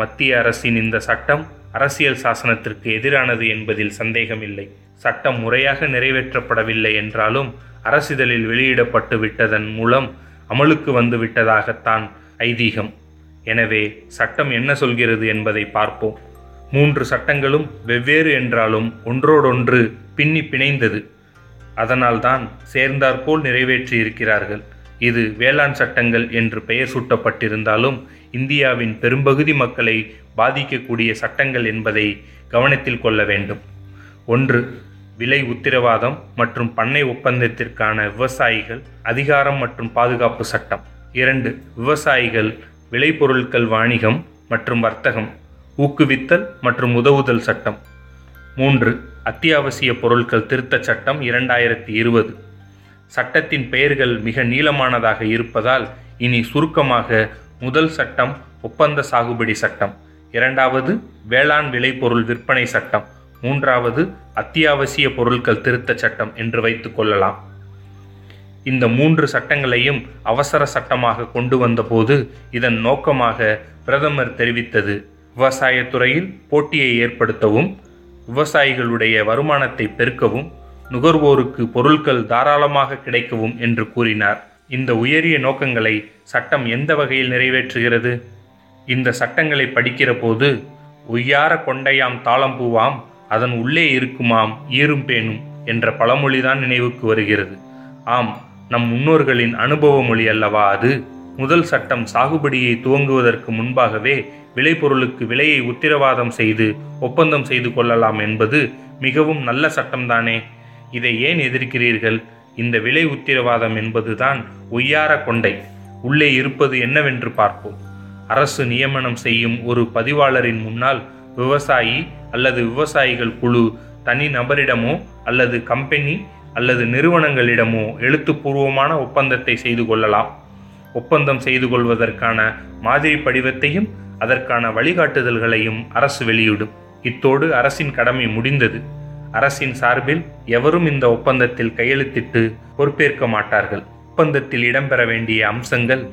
மத்திய அரசின் இந்த சட்டம் அரசியல் சாசனத்திற்கு எதிரானது என்பதில் சந்தேகமில்லை. சட்டம் முறையாக நிறைவேற்றப்படவில்லை என்றாலும் அரசிதழில் வெளியிடப்பட்டு விட்டதன் மூலம் அமலுக்கு வந்துவிட்டதாகத்தான் ஐதீகம். எனவே சட்டம் என்ன சொல்கிறது என்பதை பார்ப்போம். 3 சட்டங்களும் வெவ்வேறு என்றாலும் ஒன்றோடொன்று பின்னி பிணைந்தது. அதனால்தான் சேர்ந்தாற்போல் நிறைவேற்றியிருக்கிறார்கள். இது வேளாண் சட்டங்கள் என்று பெயர் சூட்டப்பட்டிருந்தாலும் இந்தியாவின் பெரும்பகுதி மக்களை பாதிக்கக்கூடிய சட்டங்கள் என்பதை கவனத்தில் கொள்ள வேண்டும். 1. விலை உத்திரவாதம் மற்றும் பண்ணை ஒப்பந்தத்திற்கான விவசாயிகள் அதிகாரம் மற்றும் பாதுகாப்பு சட்டம். 2. விவசாயிகள், விளைபொருட்கள் வாணிகம் மற்றும் வர்த்தகம், ஊக்குவித்தல் மற்றும் உதவுதல் சட்டம். 3. அத்தியாவசிய பொருட்கள் திருத்த சட்டம் 2020. சட்டத்தின் பெயர்கள் மிக நீளமானதாக இருப்பதால் இனி சுருக்கமாக முதல் சட்டம் ஒப்பந்த சாகுபடி சட்டம், 2வது வேளாண் விளைபொருள் விற்பனை சட்டம், 3வது அத்தியாவசிய பொருட்கள் திருத்த சட்டம் என்று வைத்து கொள்ளலாம். இந்த 3 சட்டங்களையும் அவசர சட்டமாக கொண்டு வந்தபோது இதன் நோக்கமாக பிரதமர் தெரிவித்தது விவசாயத்துறையில் போட்டியை ஏற்படுத்தவும், விவசாயிகளுடைய வருமானத்தை பெருக்கவும், நுகர்வோருக்கு பொருட்கள் தாராளமாக கிடைக்கவும் என்று கூறினார். இந்த உயரிய நோக்கங்களை சட்டம் எந்த வகையில் நிறைவேற்றுகிறது? இந்த சட்டங்களை படிக்கிற போது உய்யார கொண்டையாம் தாளம்பூவாம் அதன் உள்ளே இருக்குமாம் ஈரும் பேணும் என்ற பழமொழிதான் நினைவுக்கு வருகிறது. ஆம், நம் முன்னோர்களின் அனுபவ மொழி அல்லவா அது. முதல் சட்டம் சாகுபடியை துவங்குவதற்கு முன்பாகவே விளைபொருளுக்கு விலையை உத்திரவாதம் செய்து ஒப்பந்தம் செய்து கொள்ளலாம் என்பது மிகவும் நல்ல சட்டம்தானே. இதை ஏன் எதிர்க்கிறீர்கள்? இந்த விலை உத்திரவாதம் என்பதுதான் ஒய்யார கொண்டை. உள்ளே இருப்பது என்னவென்று பார்ப்போம். அரசு நியமனம் செய்யும் ஒரு பதிவாளரின் முன்னால் விவசாயி அல்லது விவசாயிகள் குழு தனி நபரிடமோ அல்லது கம்பெனி அல்லது நிறுவனங்களிடமோ எழுத்துப்பூர்வமான ஒப்பந்தத்தை செய்து கொள்ளலாம். ஒப்பந்தம் செய்து கொள்வதற்கான மாதிரி படிவத்தையும் அதற்கான வழிகாட்டுதல்களையும் அரசு வெளியிடும். இத்தோடு அரசின் கடமை முடிந்தது. அரசின் சார்பில் எவரும் இந்த ஒப்பந்தத்தில் கையெழுத்திட்டு பொறுப்பேற்க மாட்டார்கள். ஒப்பந்தத்தில் இடம்பெற வேண்டிய அம்சங்கள்: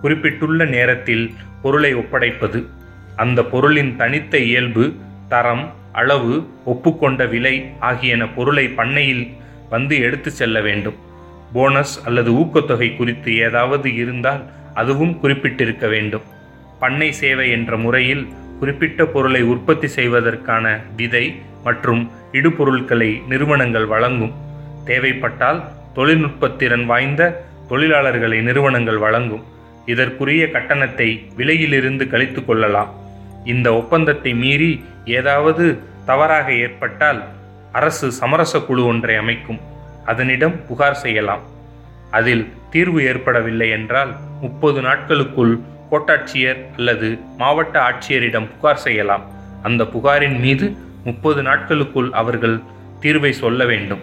குறிப்பிட்டுள்ள நேரத்தில் பொருளை ஒப்படைப்பது, அந்த பொருளின் தனித்த இயல்பு, தரம், அளவு, ஒப்புக்கொண்ட விலை ஆகியன பொருளை பண்ணையில் வந்து எடுத்து செல்ல வேண்டும். போனஸ் அல்லது ஊக்கத்தொகை குறித்து ஏதாவது இருந்தால் அதுவும் குறிப்பிட்டிருக்க வேண்டும். பண்ணை சேவை என்ற முறையில் குறிப்பிட்ட பொருளை உற்பத்தி செய்வதற்கான விதை மற்றும் இடுபொருட்களை நிறுவனங்கள் வழங்கும். தேவைப்பட்டால் தொழில்நுட்பத்திறன் வாய்ந்த தொழிலாளர்களை நிறுவனங்கள் வழங்கும். இதற்குரிய கட்டணத்தை விலையிலிருந்து கழித்து கொள்ளலாம். இந்த ஒப்பந்தத்தை மீறி ஏதாவது தவறாக ஏற்பட்டால் அரசு சமரச குழு ஒன்றை அமைக்கும். அதனிடம் புகார் செய்யலாம். அதில் தீர்வு ஏற்படவில்லை என்றால் 30 நாட்களுக்குள் கோட்டாட்சியர் அல்லது மாவட்ட ஆட்சியரிடம் புகார் செய்யலாம். அந்த புகாரின் மீது 30 நாட்களுக்குள் அவர்கள் தீர்வை சொல்ல வேண்டும்.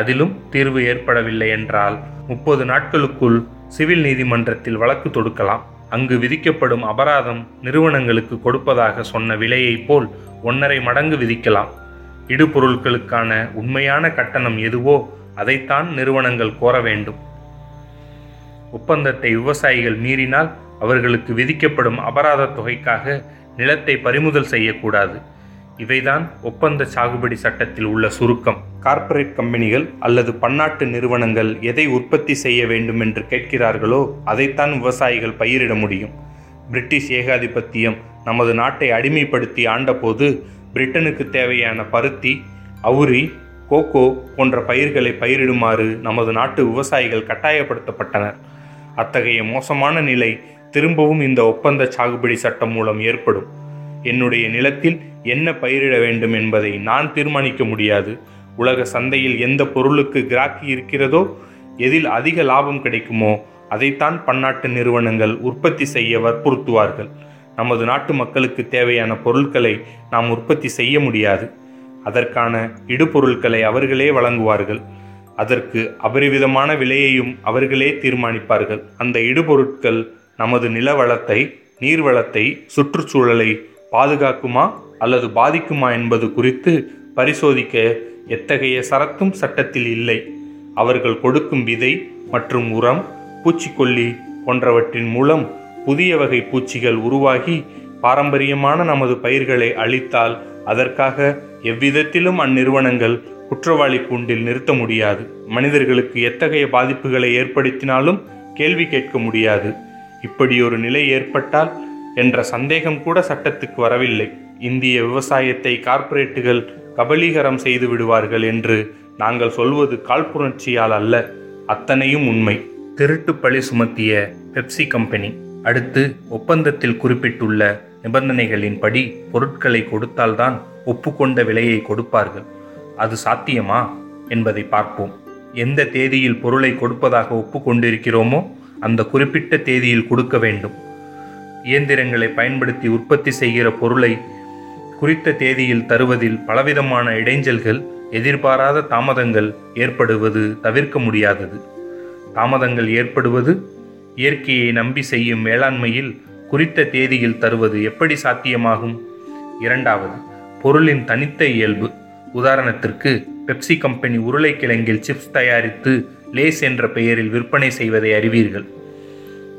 அதிலும் தீர்வு ஏற்படவில்லை என்றால் 30 நாட்களுக்குள் சிவில் நீதிமன்றத்தில் வழக்கு தொடுக்கலாம். அங்கு விதிக்கப்படும் அபராதம் நிறுவனங்களுக்கு கொடுப்பதாக சொன்ன விலையைப் போல் 1.5 மடங்கு விதிக்கலாம். இடுபொருட்களுக்கான உண்மையான கட்டணம் எதுவோ அதைத்தான் நிறுவனங்கள் கோர வேண்டும். ஒப்பந்தத்தை விவசாயிகள் மீறினால் அவர்களுக்கு விதிக்கப்படும் அபராத தொகைக்காக நிலத்தை பறிமுதல் செய்யக்கூடாது. இவைதான் ஒப்பந்த சாகுபடி சட்டத்தில் உள்ள சுருக்கம். கார்ப்பரேட் கம்பெனிகள் அல்லது பன்னாட்டு நிறுவனங்கள் எதை உற்பத்தி செய்ய வேண்டும் என்று கேட்கிறார்களோ அதைத்தான் விவசாயிகள் பயிரிட முடியும். பிரிட்டிஷ் ஏகாதிபத்தியம் நமது நாட்டை அடிமைப்படுத்தி ஆண்டபோது பிரிட்டனுக்கு தேவையான பருத்தி, அவுரி, கோகோ போன்ற பயிர்களை பயிரிடுமாறு நமது நாட்டு விவசாயிகள் கட்டாயப்படுத்தப்பட்டனர். அத்தகைய மோசமான நிலை திரும்பவும் இந்த ஒப்பந்த சாகுபடி சட்டம் மூலம் ஏற்படும். என்னுடைய நிலத்தில் என்ன பயிரிட வேண்டும் என்பதை நான் தீர்மானிக்க முடியாது. உலக சந்தையில் எந்த பொருளுக்கு கிராக்கி இருக்கிறதோ, எதில் அதிக லாபம் கிடைக்குமோ அதைத்தான் பன்னாட்டு நிறுவனங்கள் உற்பத்தி செய்ய வற்புறுத்துவார்கள். நமது நாட்டு மக்களுக்கு தேவையான பொருட்களை நாம் உற்பத்தி செய்ய முடியாது. அதற்கான இடுபொருட்களை அவர்களே வழங்குவார்கள். அதற்கு அபரிவிதமான விலையையும் அவர்களே தீர்மானிப்பார்கள். அந்த இடுபொருட்கள் நமது நிலவளத்தை, நீர்வளத்தை, சுற்றுச்சூழலை பாதுகாக்குமா அல்லது பாதிக்குமா என்பது குறித்து பரிசோதிக்க எத்தகைய சரத்தும் சட்டத்தில் இல்லை. அவர்கள் கொடுக்கும் விதை மற்றும் உரம், பூச்சிக்கொல்லி போன்றவற்றின் மூலம் புதிய வகை பூச்சிகள் உருவாகி பாரம்பரியமான நமது பயிர்களை அழித்தால் அதற்காக எவ்விதத்திலும் அந்நிறுவனங்கள் குற்றவாளி கூண்டில் நிறுத்த முடியாது. மனிதர்களுக்கு எத்தகைய பாதிப்புகளை ஏற்படுத்தினாலும் கேள்வி கேட்க முடியாது. இப்படியொரு நிலை ஏற்பட்டால் என்ற சந்தேகம் கூட சட்டத்துக்கு வரவில்லை. இந்திய விவசாயத்தை கார்ப்பரேட்டுகள் கபலீகரம் செய்து விடுவார்கள் என்று நாங்கள் சொல்வது காழ்ப்புணர்ச்சியால் அல்ல, அத்தனையும் உண்மை. திருட்டு பழி சுமத்திய பெப்சி கம்பெனி. அடுத்து ஒப்பந்தத்தில் குறிப்பிட்டுள்ள நிபந்தனைகளின்படி பொருட்களை கொடுத்தால்தான் ஒப்புக்கொண்ட விலையை கொடுப்பார்கள். அது சாத்தியமா என்பதை பார்ப்போம். எந்த தேதியில் பொருளை கொடுப்பதாக ஒப்புக்கொண்டிருக்கிறோமோ அந்த குறிப்பிட்ட தேதியில் கொடுக்க வேண்டும். இயந்திரங்களை பயன்படுத்தி உற்பத்தி செய்கிற பொருளை குறித்த தேதியில் தருவதில் பலவிதமான இடைஞ்சல்கள், எதிர்பாராத தாமதங்கள் ஏற்படுவது தவிர்க்க முடியாதது. தாமதங்கள் ஏற்படுவது இயற்கையை நம்பி செய்யும் வேளாண்மையில் குறித்த தேதியில் தருவது எப்படி சாத்தியமாகும்? இரண்டாவது, பொருளின் தனித்த இயல்பு. உதாரணத்திற்கு, பெப்சி கம்பெனி உருளைக்கிழங்கில் சிப்ஸ் தயாரித்து லேஸ் என்ற பெயரில் விற்பனை செய்வதை அறிவீர்கள்.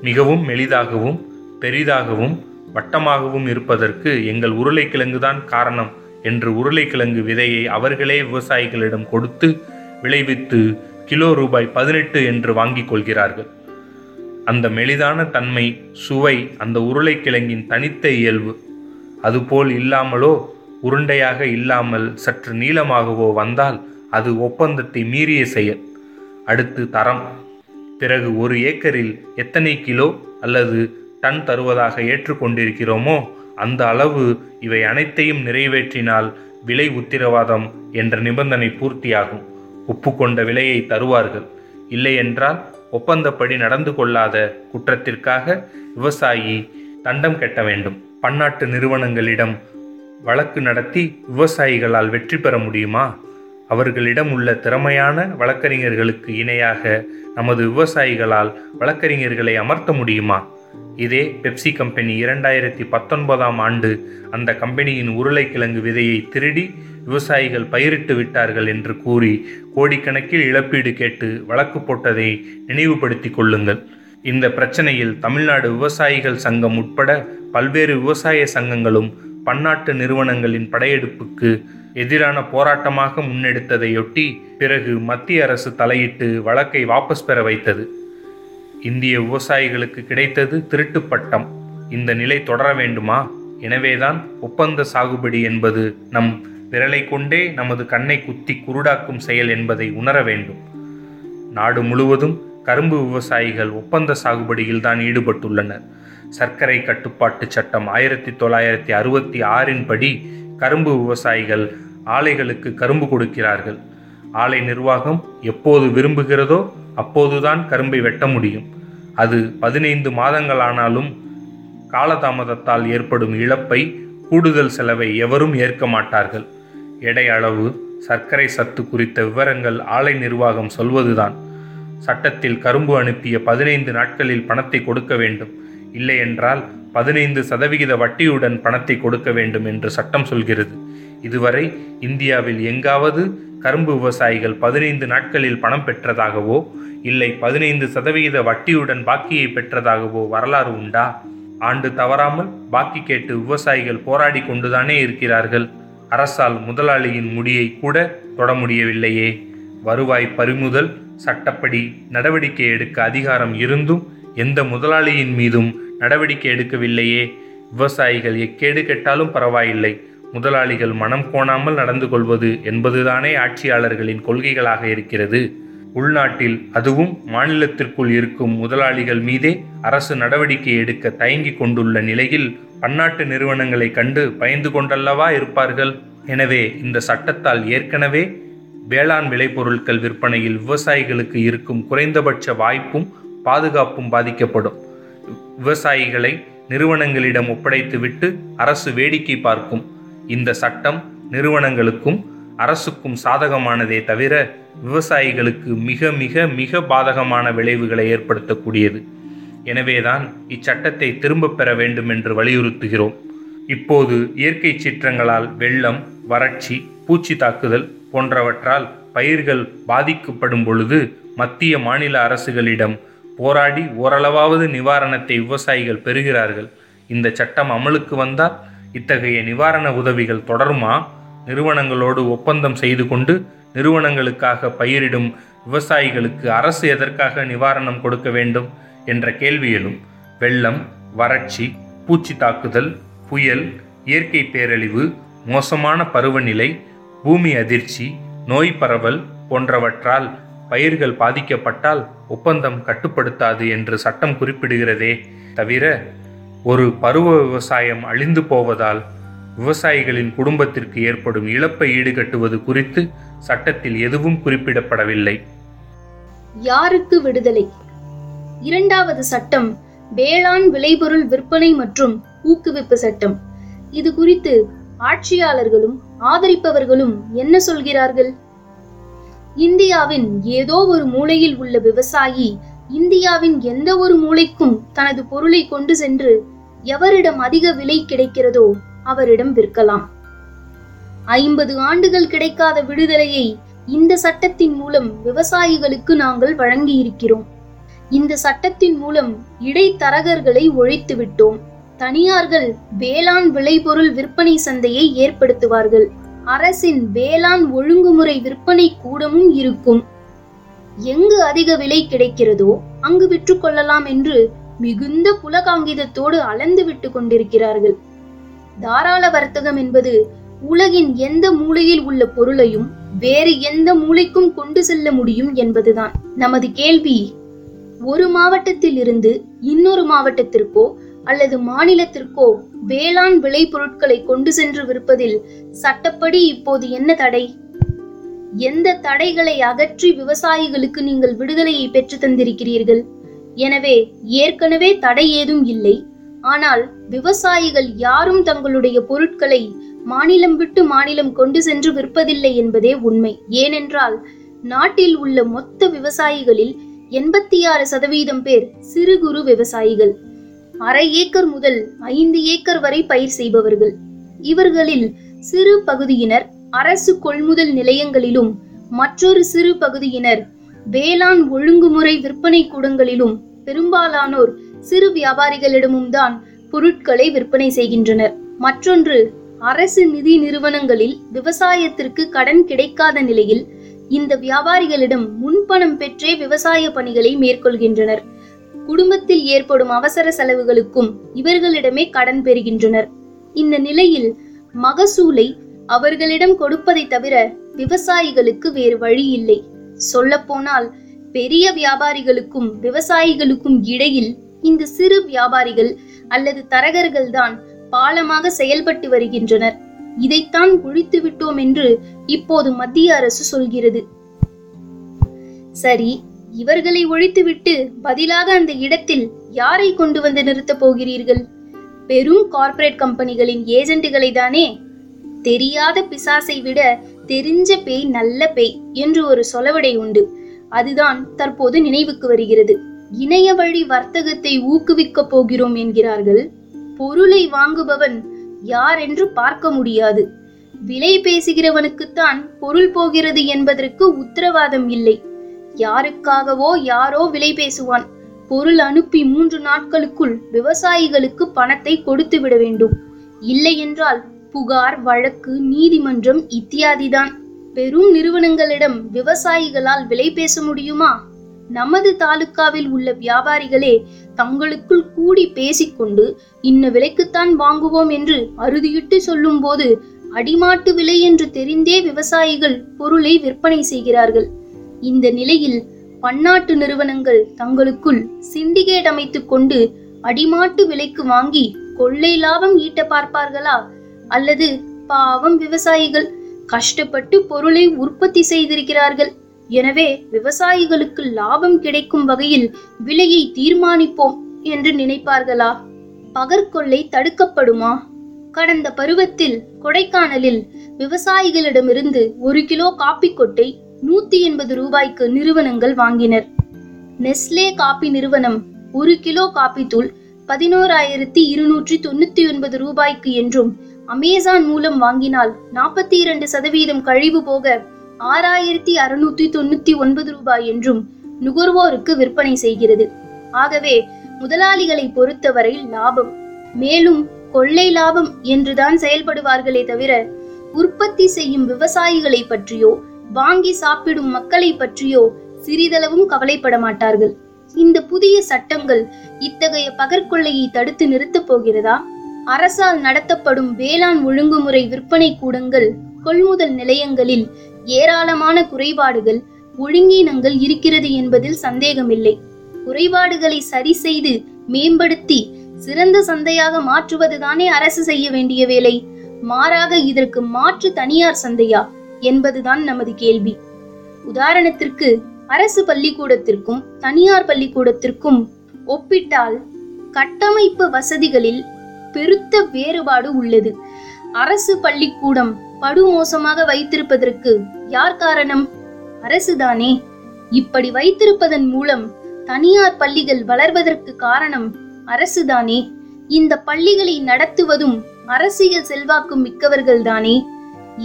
மிகவும் மெலிதாகவும் பெரிதாகவும் வட்டமாகவும் இருப்பதற்கு எங்கள் உருளைக்கிழங்குதான் காரணம் என்று உருளைக்கிழங்கு விதையை அவர்களே விவசாயிகளிடம் கொடுத்து விளைவித்து கிலோ ரூபாய் 18 என்று வாங்கிக் கொள்கிறார்கள். அந்த மெலிதான தன்மை, சுவை அந்த உருளைக்கிழங்கின் தனித்த இயல்பு. அதுபோல் இல்லாமலோ உருண்டையாக இல்லாமல் சற்று நீளமாகவோ வந்தால் அது ஒப்பந்தத்தை மீறிய செயல். அடுத்து தரம். பிறகு 1 ஏக்கரில் எத்தனை கிலோ அல்லது டன் தருவதாக ஏற்றுக்கொண்டிருக்கிறோமோ அந்த அளவு இவை அனைத்தையும் நிறைவேற்றினால் விலை உத்திரவாதம் என்ற நிபந்தனை பூர்த்தியாகும். ஒப்புக்கொண்ட விலையை தருவார்கள். இல்லையென்றால் ஒப்பந்தப்படி நடந்து கொள்ளாத குற்றத்திற்காக விவசாயி தண்டம் கட்ட வேண்டும். பன்னாட்டு நிறுவனங்களிடம் வழக்கு நடத்தி விவசாயிகளால் வெற்றி பெற முடியுமா? அவர்களிடம் உள்ள திறமையான வழக்கறிஞர்களுக்கு இணையாக நமது விவசாயிகளால் வழக்கறிஞர்களை அமர்த்த முடியுமா? இதே பெப்சி கம்பெனி 2019ஆம் ஆண்டு அந்த கம்பெனியின் உருளைக்கிழங்கு விதையை திருடி விவசாயிகள் பயிரிட்டு விட்டார்கள் என்று கூறி கோடிக்கணக்கில் இழப்பீடு கேட்டு வழக்கு போட்டதை நினைவுபடுத்திக் கொள்ளுங்கள். இந்த பிரச்சனையில் தமிழ்நாடு விவசாயிகள் சங்கம் உட்பட பல்வேறு விவசாய சங்கங்களும் பன்னாட்டு நிறுவனங்களின் படையெடுப்புக்கு எதிரான போராட்டமாக முன்னெடுத்ததையொட்டி பிறகு மத்திய அரசு தலையிட்டு வழக்கை வாபஸ் பெற வைத்தது. இந்திய விவசாயிகளுக்கு கிடைத்தது திருட்டுப்பட்டம். இந்த நிலை தொடர வேண்டுமா? எனவேதான் ஒப்பந்த சாகுபடி என்பது நம் விரலை கொண்டே நமது கண்ணை குத்தி குருடாக்கும் செயல் என்பதை உணர வேண்டும். நாடு முழுவதும் கரும்பு விவசாயிகள் ஒப்பந்த சாகுபடியில் தான் ஈடுபட்டுள்ளனர். சர்க்கரை கட்டுப்பாட்டு சட்டம் 1966 படி கரும்பு விவசாயிகள் ஆலைகளுக்கு கரும்பு கொடுக்கிறார்கள். ஆலை நிர்வாகம் எப்போது விரும்புகிறதோ அப்போதுதான் கரும்பை வெட்ட முடியும். அது 15 மாதங்களானாலும் காலதாமதத்தால் ஏற்படும் இழப்பை, கூடுதல் செலவை எவரும் ஏற்க மாட்டார்கள். எடை அளவு, சர்க்கரை சத்து குறித்த விவரங்கள் ஆலை நிர்வாகம் சொல்வதுதான். சட்டத்தில் கரும்பு அனுப்பிய 15 நாட்களில் பணத்தை கொடுக்க வேண்டும், இல்லையென்றால் 15% வட்டியுடன் பணத்தை கொடுக்க வேண்டும் என்று சட்டம் சொல்கிறது. இதுவரை இந்தியாவில் எங்காவது கரும்பு விவசாயிகள் 15 நாட்களில் பணம் பெற்றதாகவோ இல்லை 15% வட்டியுடன் பாக்கியை பெற்றதாகவோ வரலாறு உண்டா? ஆண்டு தவறாமல் பாக்கி கேட்டு விவசாயிகள் போராடி கொண்டுதானே இருக்கிறார்கள். அரசால் முதலாளியின் முடியை கூட தொட முடியவில்லையே. வருவாய் பறிமுதல் சட்டப்படி நடவடிக்கை எடுக்க அதிகாரம் இருந்தும் எந்த முதலாளியின் மீதும் நடவடிக்கை எடுக்கவில்லையே. விவசாயிகள் எக்கேடு கெட்டாலும் பரவாயில்லை, முதலாளிகள் மனம் கோணாமல் நடந்து கொள்வது என்பதுதானே ஆட்சியாளர்களின் கொள்கைகளாக இருக்கிறது. உள்நாட்டில், அதுவும் மாநிலத்திற்குள் இருக்கும் முதலாளிகள் மீதே அரசு நடவடிக்கை எடுக்க தயங்கி கொண்டுள்ள நிலையில் பன்னாட்டு நிறுவனங்களை கண்டு பயந்து கொண்டல்லவா இருப்பார்கள். எனவே இந்த சட்டத்தால் ஏற்கனவே வேளாண் விளைபொருட்கள் விற்பனையில் விவசாயிகளுக்கு இருக்கும் குறைந்தபட்ச வாய்ப்பும் பாதுகாப்பும் பாதிக்கப்படும். விவசாயிகளை நிறுவனங்களிடம் ஒப்படைத்துவிட்டு அரசு வேடிக்கை பார்க்கும். இந்த சட்டம் நிறுவனங்களுக்கும் அரசுக்கும் சாதகமானதே தவிர விவசாயிகளுக்கு மிக மிக மிக பாதகமான விளைவுகளை ஏற்படுத்தக்கூடியது. எனவேதான் இச்சட்டத்தை திரும்ப பெற வேண்டும் என்று வலியுறுத்துகிறோம். இப்போது இயற்கை சீற்றங்களால் வெள்ளம், வறட்சி, பூச்சி தாக்குதல் போன்றவற்றால் பயிர்கள் பாதிக்கப்படும் பொழுது மத்திய மாநில அரசுகளிடம் போராடி ஓரளவாவது நிவாரணத்தை விவசாயிகள் பெறுகிறார்கள். இந்த சட்டம் அமலுக்கு வந்தால் இத்தகைய நிவாரண உதவிகள் தொடருமா? நிறுவனங்களோடு ஒப்பந்தம் செய்து கொண்டு நிறுவனங்களுக்காக பயிரிடும் விவசாயிகளுக்கு அரசு எதற்காக நிவாரணம் கொடுக்க வேண்டும் என்ற கேள்வி எழும். வெள்ளம், வறட்சி, பூச்சி தாக்குதல், புயல், இயற்கை பேரழிவு, மோசமான பருவநிலை, பூமி அதிர்ச்சி, நோய் பரவல் போன்றவற்றால் பயிர்கள் பாதிக்கப்பட்டால் ஒப்பந்தம் கட்டுப்படுத்தாது என்று சட்டம் குறிப்பிடுகிறதே தவிர ஒரு பருவ விவசாயம் அழிந்து போவதால் விவசாயிகளின் குடும்பத்திற்கு ஏற்படும் இழப்பை ஈடுகட்டுவது குறித்து சட்டத்தில் எதுவும் குறிப்பிடப்படவில்லை. யாருக்கு விடுதலை? இரண்டாவது சட்டம் வேளாண் விளைபொருள் விற்பனை மற்றும் ஊக்குவிப்பு சட்டம். இது குறித்து ஆட்சியாளர்களும் ஆதரிப்பவர்களும் என்ன சொல்கிறார்கள்? இந்தியாவின் ஏதோ ஒரு மூலையில் உள்ள விவசாயி இந்தியாவின் எந்த ஒரு மூலைக்கும் தனது பொருளை கொண்டு சென்று எவரிடம் அதிக விலை கிடைக்கிறதோ அவரிடம் விற்கலாம். 50 ஆண்டுகள் கிடைக்காத விடுதலையை இந்த சட்டத்தின் மூலம் விவசாயிகளுக்கு நாங்கள் வழங்கி இருக்கிறோம். இந்த சட்டத்தின் மூலம் இடைத்தரகர்களை ஒழித்து விட்டோம். தனியார்கள் வேளாண் விளைபொருள் விற்பனை சந்தையை ஏற்படுத்துவார்கள். அரசின் வேளாண் ஒழுங்குமுறை விற்பனை கூடமும் இருக்கும். எங்கு அதிக விலை கிடைக்கிறதோ அங்கு விற்று கொள்ளலாம் என்று மிகுந்த புலகாங்கிதத்தோடு அளந்து விட்டு கொண்டிருக்கிறார்கள். தாராள வர்த்தகம் என்பது உலகின் எந்த மூலையில் உள்ள பொருளையும் வேறு எந்த மூலைக்கும் கொண்டு செல்ல முடியும் என்பதுதான். நமது கேள்வி, ஒரு மாவட்டத்தில் இருந்து இன்னொரு மாவட்டத்திற்கோ அல்லது மாநிலத்திற்கோ வேளாண் விளை பொருட்களை கொண்டு சென்று விற்பதில் சட்டப்படி இப்போது என்ன தடை? எந்த தடைகளை அகற்றி விவசாயிகளுக்கு நீங்கள் விடுதலையை பெற்று தந்திருக்கிறீர்கள்? எனவே ஏற்கனவே தடை ஏதும் இல்லை. ஆனால் விவசாயிகள் யாரும் தங்களுடைய பொருட்களை மாநிலம் விட்டு மாநிலம் கொண்டு சென்று விற்பதில்லை என்பதே உண்மை. ஏனென்றால் நாட்டில் உள்ள மொத்த விவசாயிகளில் 86% பேர் சிறு குறு விவசாயிகள். 1/2 ஏக்கர் முதல் 5 ஏக்கர் வரை பயிர் செய்பவர்கள். இவர்களில் சிறு பகுதியினர் அரசு கொள்முதல் நிலையங்களிலும் மற்றொரு சிறு பகுதியினர் வேளாண் ஒழுங்குமுறை விற்பனை கூடங்களிலும் பெரும்பாலானோர் சிறு வியாபாரிகளிடமும் தான் பொருட்களை விற்பனை செய்கின்றனர். மற்றொன்று, அரசு நிதி நிறுவனங்களில் விவசாயத்திற்கு கடன் கிடைக்காத நிலையில் இந்த வியாபாரிகளிடம் முன்பணம் பெற்றே விவசாய பணிகளை மேற்கொள்கின்றனர். குடும்பத்தில் ஏற்படும் அவசர செலவுகளுக்கும் இவர்களிடமே கடன் பெறுகின்றனர். இந்த நிலையில் மகசூலை அவர்களிடம் கொடுப்பதை தவிர விவசாயிகளுக்கு வேறு வழி இல்லை. சொல்லப்போனால் பெரிய வியாபாரிகளுக்கும் விவசாயிகளுக்கும் இடையில் இந்த சிறு வியாபாரிகள் அல்லது தரகர்கள் தான் பாலமாக செயல்பட்டு வருகின்றனர். இதைத்தான் ஒழித்து விட்டோம் என்று இப்போது மத்திய அரசு சொல்கிறது. சரி, இவர்களை ஒழித்துவிட்டு பதிலாக அந்த இடத்தில் யாரை கொண்டு வந்து நிறுத்தப் போகிறீர்கள்? பெரும் கார்ப்பரேட் கம்பெனிகளின் ஏஜென்ட்டுகளை தானே. தெரியாத பிசாசை விட தெரிஞ்ச பேய் நல்ல பேய் என்று ஒரு சொலவடை உண்டு. அதுதான் தற்போது நினைவுக்கு வருகிறது. இணைய வழி வர்த்தகத்தை ஊக்குவிக்க போகிறோம் என்கிறார்கள். பொருளை வாங்குபவன் யார் என்று பார்க்க முடியாது. விலை பேசுகிறவனுக்குத்தான் பொருள் போகிறது என்பதற்கு உத்தரவாதம் இல்லை. யாருக்காகவோ யாரோ விலை பேசுவான். பொருள் அனுப்பி 3 நாட்களுக்குள் விவசாயிகளுக்கு பணத்தை கொடுத்து விட வேண்டும். இல்லை என்றால் புகார், வழக்கு, நீதிமன்றம் இத்தியாதிதான். பெரும் நிறுவனங்களிடம் விவசாயிகளால் விலை பேச முடியுமா? நமது தாலுக்காவில் உள்ள வியாபாரிகளே தங்களுக்குள் கூடி பேசிக்கொண்டு இன்ன விலைக்குத்தான் வாங்குவோம் என்று அறுதியிட்டு சொல்லும் போது அடிமாட்டு விலை என்று தெரிந்தே விவசாயிகள் பொருளை விற்பனை செய்கிறார்கள். இந்த நிலையில் பன்னாட்டு நிறுவனங்கள் தங்களுக்குள் சிண்டிகேட் அமைத்துக் கொண்டு அடிமாட்டு விலைக்கு வாங்கி கொள்ளை லாபம் ஈட்ட பார்ப்பார்களா? அல்லது பாவம் விவசாயிகள் கஷ்டப்பட்டு பொருளை உற்பத்தி செய்திருக்கிறார்கள், எனவே விவசாயிகளுக்கு லாபம் கிடைக்கும் வகையில் விலையை தீர்மானிப்போம் என்று நினைப்பார்களா? பகற்கொள்ளை தடுக்கப்படுமா? கடந்த பருவத்தில் கொடைக்கானலில் விவசாயிகளிடமிருந்து 1 கிலோ காப்பி கொட்டை 180 ரூபாய்க்கு நிறுவனங்கள் வாங்கினர். நெஸ்லே காப்பி நிறுவனம் 1 கிலோ காப்பி தூள் 11,299 ரூபாய்க்கு என்றும், அமேசான் மூலம் வாங்கினால் 42% கழிவு போக 6,699 ரூபாய் என்றும் நுகர்வோருக்கு விற்பனை செய்கிறது. ஆகவே முதலாளிகளை பொறுத்தவரை லாபம், மேலும் கொள்ளை லாபம் என்றுதான் செயல்படுவார்களே தவிர உற்பத்தி செய்யும் விவசாயிகளை பற்றியோ வாங்கி சாப்பிடும் மக்களை பற்றியோ சிறிதளவும் கவலைப்பட மாட்டார்கள். இந்த புதிய சட்டங்கள் இத்தகைய பகற்கொள்ளையை தடுத்து நிறுத்தப் போகிறதா? அரசால் நடத்தப்படும் வேளாண் ஒழுங்குமுறை விற்பனை கூடங்கள், கொள்முதல் நிலையங்களில் ஏராளமான குறைபாடுகள், ஒழுங்கீனங்கள் இருக்கிறது என்பதில் சந்தேகமில்லை. குறைபாடுகளை சரி செய்து மேம்படுத்தி சிறந்த சந்தையாக மாற்றுவதுதானே அரசு செய்ய வேண்டிய வேலை. மாறாக இதற்கு மாற்று தனியார் சந்தையா என்பதுதான் நமது கேள்வி. உதாரணத்திற்கு, அரசு பள்ளிக்கூடத்திற்கும் தனியார் பள்ளிக்கூடத்திற்கும் ஒப்பிட்டால் கட்டமைப்பு வசதிகளில் பெருத்த வேறுபாடு உள்ளது. அரசு பள்ளிக்கூடம் படுமோசமாக வைத்திருப்பதற்கு யார் காரணம்? அரசுதானே. இப்படி வைத்திருப்பதன் மூலம் தனியார் பள்ளிகள் வளர்வதற்கு காரணம் அரசுதானே. இந்த பள்ளிகளை நடத்துவதும் அரசியல் செல்வாக்கு மிக்கவர்கள் தானே.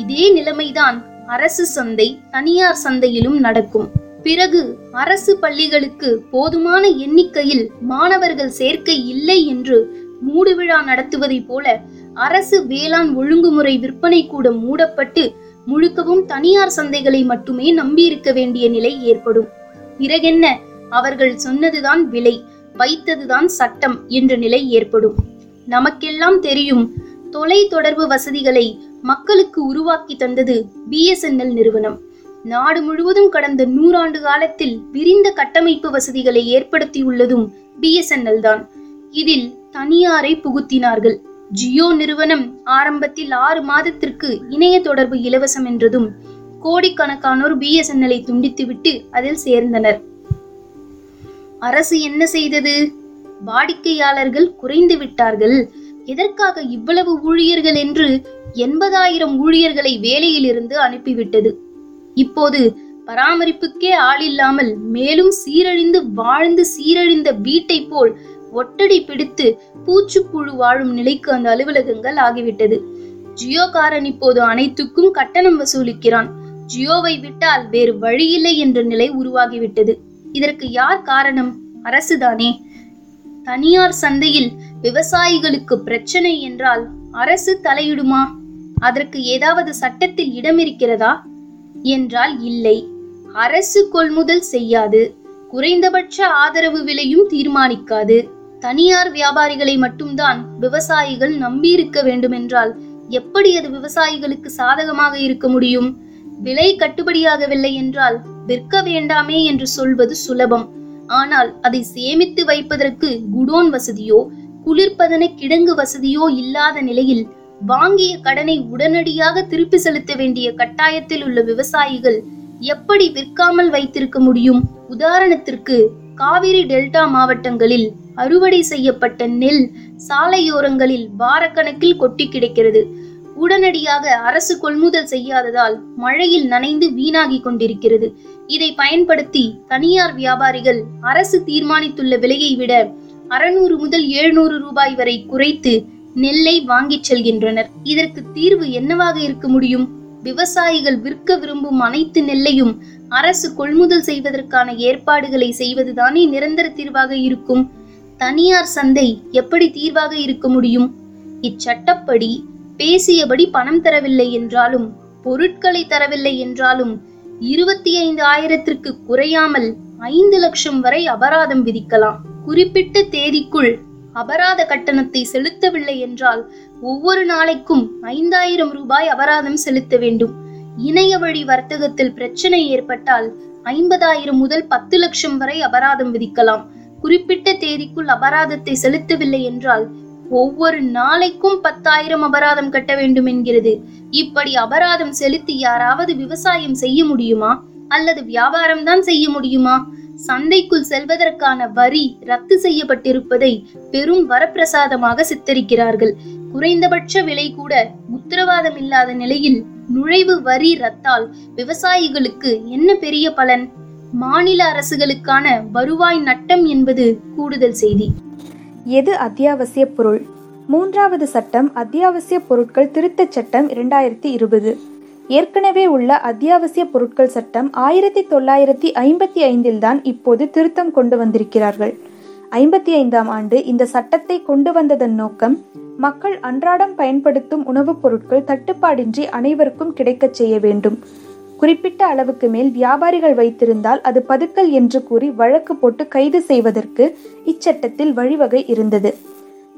இதே நிலைமைதான் அரசு சந்தை தனியார் சந்தையிலும் நடக்கும். பிறகு அரசு பள்ளிகளுக்கு போதுமான எண்ணிக்கையில் மாணவர்கள் சேர்க்கை இல்லை என்று மூடுவிழா நடத்துவதை போல அரசு வேளாண் ஒழுங்குமுறை விற்பனை கூட மூடப்பட்டு முழுக்கவும் தனியார் சந்தைகளை மட்டுமே நம்பியிருக்க வேண்டிய நிலை ஏற்படும். பிறகென்ன, அவர்கள் சொன்னதுதான் விலை, வைத்ததுதான் சட்டம் என்ற நிலை ஏற்படும். நமக்கெல்லாம் தெரியும், தொலை தொடர்பு வசதிகளை மக்களுக்கு உருவாக்கி தந்தது BSNL நிறுவனம். நாடு முழுவதும் கடந்த 100 ஆண்டு காலத்தில் விரிந்த கட்டமைப்பு வசதிகளை ஏற்படுத்தியுள்ளதும் BSNL தான். இதில் தனியாரை புகுத்தினார்கள். ஜியோ நிறுவனம் ஆரம்பத்தில் 6 மாதத்திற்கு இணைய தொடர்பு இலவசம் என்றதும் கோடிக்கணக்கானோர் BSNL-ஐ துண்டித்துவிட்டு அதில் சேர்ந்தனர். அரசு என்ன செய்தது? வாடிக்கையாளர்கள் குறைந்து விட்டார்கள், எதற்காக இவ்வளவு ஊழியர்கள் என்று 80,000 ஊழியர்களை வேலையிலிருந்து அனுப்பிவிட்டது. இப்போது பராமரிப்புக்கே ஆள் இல்லாமல் மேலும் சீரழிந்து வாழ்ந்து சீரழிந்த வீட்டை போல் ஒட்டடை பிடித்து பூச்சிப்புழு வாழும் நிலைக்கு அந்த அலுவலகங்கள் ஆகிவிட்டது. ஜியோகாரன் இப்போது அனைத்துக்கும் கட்டணம் வசூலிக்கிறான். ஜியோவை விட்டால் வேறு வழியில்லை என்ற நிலை உருவாகிவிட்டது. இதற்கு யார் காரணம்? அரசுதானே. தனியார் சந்தையில் விவசாயிகளுக்கு பிரச்சனை என்றால் அரசு தலையிடுமா? அதற்கு ஏதாவது சட்டத்தில் இடம் இருக்கிறதா என்றால் இல்லை. அரசு கொள்முதல் செய்யாது, குறைந்தபட்ச ஆதரவு விலையும் தீர்மானிக்காது. தனியார் வியாபாரிகளை மட்டும்தான் விவசாயிகள் நம்பியிருக்க வேண்டும் என்றால் எப்படி அது விவசாயிகளுக்கு சாதகமாக இருக்க முடியும்? விலை கட்டுப்படியாகவில்லை என்றால் விற்க வேண்டாமே என்று சொல்வது சுலபம். ஆனால் அதை சேமித்து வைப்பதற்கு குடோன் வசதியோ குளிர்பதன கிடங்கு வசதியோ இல்லாத நிலையில் வாங்கிய கடனை உடனடியாக திருப்பி செலுத்த வேண்டிய கட்டாயத்தில் உள்ள விவசாயிகள் எப்படி விற்காமல் வைத்திருக்க முடியும்? உதாரணத்திற்கு காவிரி டெல்டா மாவட்டங்களில் அறுவடை செய்யப்பட்ட நெல் சாலையோரங்களில் வாரக்கணக்கில் கொட்டி கிடக்கிறது. உடனடியாக அரசு கொள்முதல் செய்யாததால் மழையில் நனைந்து வீணாகி கொண்டிருக்கிறது. இதை பயன்படுத்தி தனியார் வியாபாரிகள் அரசு தீர்மானித்துள்ள விலையை விட 600 முதல் 700 ரூபாய் வரை குறைத்து நெல்லை வாங்கிச் செல்கின்றனர். இதற்கு தீர்வு என்னவாக இருக்க முடியும்? விவசாயிகள் விற்க விரும்பும் அனைத்து நெல்லையும் அரசு கொள்முதல் செய்வதற்கான ஏற்பாடுகளை செய்வதுதானே நிரந்தர தீர்வாக இருக்கும். தனியார் சந்தை எப்படி தீர்வாக இருக்க முடியும்? இச்சட்டப்படி பேசியபடி பணம் தரவில்லை என்றாலும் பொருட்களை தரவில்லை என்றாலும் 25,000 குறையாமல் 5 லட்சம் வரை அபராதம் விதிக்கலாம். குறிப்பிட்ட தேதிக்குள் அபராத கட்டணத்தை செலுத்தவில்லை என்றால் ஒவ்வொரு நாளைக்கும் 5,000 ரூபாய் அபராதம் செலுத்த வேண்டும். இணைய வழி வர்த்தகத்தில் பிரச்சனை ஏற்பட்டால் 50,000 முதல் 10 லட்சம் வரை அபராதம் விதிக்கலாம். குறிப்பிட்ட தேதிக்குள் அபராதத்தை செலுத்தவில்லை என்றால் ஒவ்வொரு நாளைக்கும் 10,000 அபராதம் கட்ட வேண்டும் என்கிறது. இப்படி அபராதம் செலுத்தி யாராவது விவசாயம் செய்ய முடியுமா? அல்லது வியாபாரம் தான் செய்ய முடியுமா? சந்தைக்குள் செல்வதற்கான வரி ரத்து செய்யப்பட்டிருப்பதை பெரும் வரப்பிரசாதமாக சித்தரிக்கிறார்கள். குறைந்தபட்ச விலை கூட உத்தரவாதம் இல்லாத நிலையில் நுழைவு வரி ரத்தால் விவசாயிகளுக்கு என்ன பெரிய பலன்? மாநில அரசுகளுக்கான வருவாய் நட்டம் என்பது கூடுதல் செய்தி. எது அத்தியாவசிய பொருள்? 3வது சட்டம் அத்தியாவசிய பொருட்கள் திருத்தச் சட்டம் 2020. ஏற்கனவே உள்ள அத்தியாவசிய பொருட்கள் சட்டம் 1955 தான் இப்போது திருத்தம் கொண்டு வந்திருக்கிறார்கள். 55ஆம் ஆண்டு இந்த சட்டத்தை கொண்டு வந்ததன் நோக்கம் மக்கள் அன்றாடம் பயன்படுத்தும் உணவுப் பொருட்கள் தட்டுப்பாடின்றி அனைவருக்கும் கிடைக்கச் செய்ய வேண்டும். குறிப்பிட்ட அளவுக்கு மேல் வியாபாரிகள் வைத்திருந்தால் அது பதுக்கல் என்று கூறி வழக்கு போட்டு கைது செய்வதற்கு இச்சட்டத்தில் வழிவகை இருந்தது.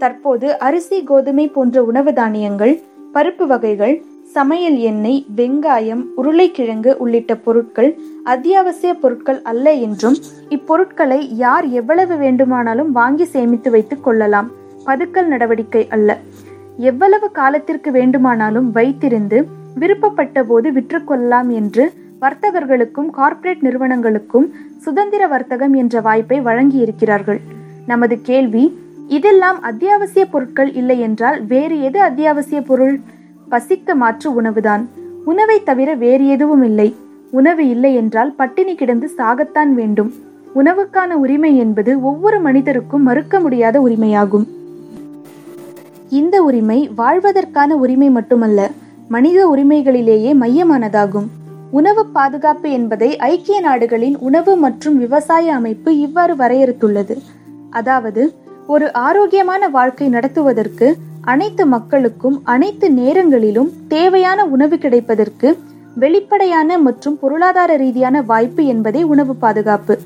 தற்போது அரிசி, கோதுமை போன்ற உணவு தானியங்கள், பருப்பு வகைகள், சமையல் எண்ணெய், வெங்காயம், உருளைக்கிழங்கு உள்ளிட்ட பொருட்கள் அத்தியாவசிய பொருட்கள் அல்ல என்றும் இப்பொருட்களை யார் எவ்வளவு வேண்டுமானாலும் வாங்கி சேமித்து வைத்துக் கொள்ளலாம், பதுக்கல் நடவடிக்கை அல்ல, எவ்வளவு காலத்திற்கு வேண்டுமானாலும் வைத்திருந்து விருப்பப்பட்ட போது விற்றுக்கொள்ளலாம் என்று வர்த்தகர்களுக்கும் கார்ப்பரேட் நிறுவனங்களுக்கும் சுதந்திர வர்த்தகம் என்ற வாய்ப்பை வழங்கியிருக்கிறார்கள். நமது கேள்வி, இதெல்லாம் அத்தியாவசிய பொருட்கள் இல்லை என்றால் வேறு எது அத்தியாவசிய பொருள்? பசிக்கு மாற்று உணவுதான். உணவை தவிர வேறு எதுவும் இல்லை. உணவு இல்லை என்றால் பட்டினி கிடந்து சாகத்தான் வேண்டும். உணவுக்கான உரிமை என்பது ஒவ்வொரு மனிதருக்கும் மறுக்க முடியாத உரிமையாகும். இந்த உரிமை வாழ்வதற்கான உரிமை மட்டுமல்ல, மனித உரிமைகளிலேயே மையமானதாகும். உணவு பாதுகாப்பு என்பதை ஐக்கிய நாடுகளின் உணவு மற்றும் விவசாய அமைப்பு இவ்வாறு வரையறுத்துள்ளது. அதாவது, ஒரு ஆரோக்கியமான வாழ்க்கை நடத்துவதற்கு அனைத்து மக்களுக்கும் அனைத்து நேரங்களிலும் தேவையான உணவு கிடைப்பதற்கு வெளிப்படையான மற்றும் பொருளாதார ரீதியான வாய்ப்பு என்பதே உணவு பாதுகாப்பு.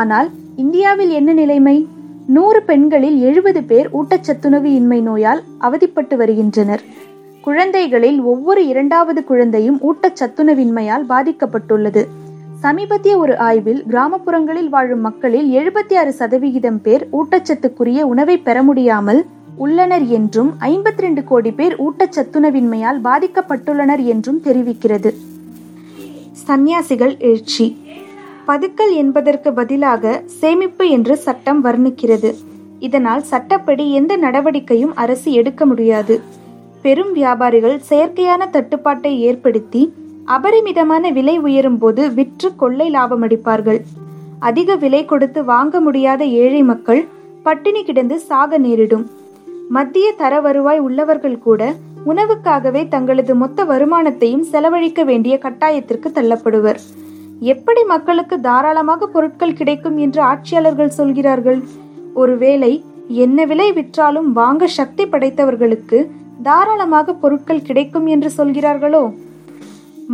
ஆனால் இந்தியாவில் என்ன நிலைமை? 100 பெண்களில் 70 பேர் ஊட்டச்சத்துணவு இன்மை நோயால் அவதிப்பட்டு வருகின்றனர். குழந்தைகளில் ஒவ்வொரு 2வது குழந்தையும் ஊட்டச்சத்துணவின்மையால் பாதிக்கப்பட்டுள்ளது. சமீபத்திய ஒரு ஆய்வில் கிராமப்புறங்களில் வாழும் மக்களில் 76% பேர் ஊட்டச்சத்துக்குரிய உணவை பெற முடியாமல் உள்ளனர் என்றும் 52 கோடி பேர் ஊட்டச்சத்துணவின்மையால் பாதிக்கப்பட்டுள்ளனர் என்றும் தெரிவிக்கிறது. சந்நியாசிகள் எழுச்சி. பதுக்கல் என்பதற்கு பதிலாக சேமிப்பு என்று சட்டம் வர்ணிக்கிறது. இதனால் சட்டப்படி எந்த நடவடிக்கையும் அரசு எடுக்க முடியாது. பெரும் வியாபாரிகள் செயற்கையான தட்டுப்பாட்டை ஏற்படுத்தி அபரிமிதமான விலை உயரும் போது விற்று கொள்ளை லாபமடிப்பார்கள். அதிக விலை கொடுத்து வாங்க முடியாத ஏழை மக்கள் பட்டினி கிடந்து சாக நேரிடும். மத்திய தர வருவாய் உள்ளவர்கள் கூட உணவுக்காகவே தங்களது மொத்த வருமானத்தையும் செலவழிக்க வேண்டிய கட்டாயத்திற்கு தள்ளப்படுவர். எப்படி மக்களுக்கு தாராளமாக பொருட்கள் கிடைக்கும் என்று ஆட்சியாளர்கள் சொல்கிறார்கள்? ஒருவேளை என்ன விலை விற்றாலும் வாங்க சக்தி படைத்தவர்களுக்கு தாராளமாக பொருட்கள் கிடைக்கும் என்று சொல்கிறார்களோ?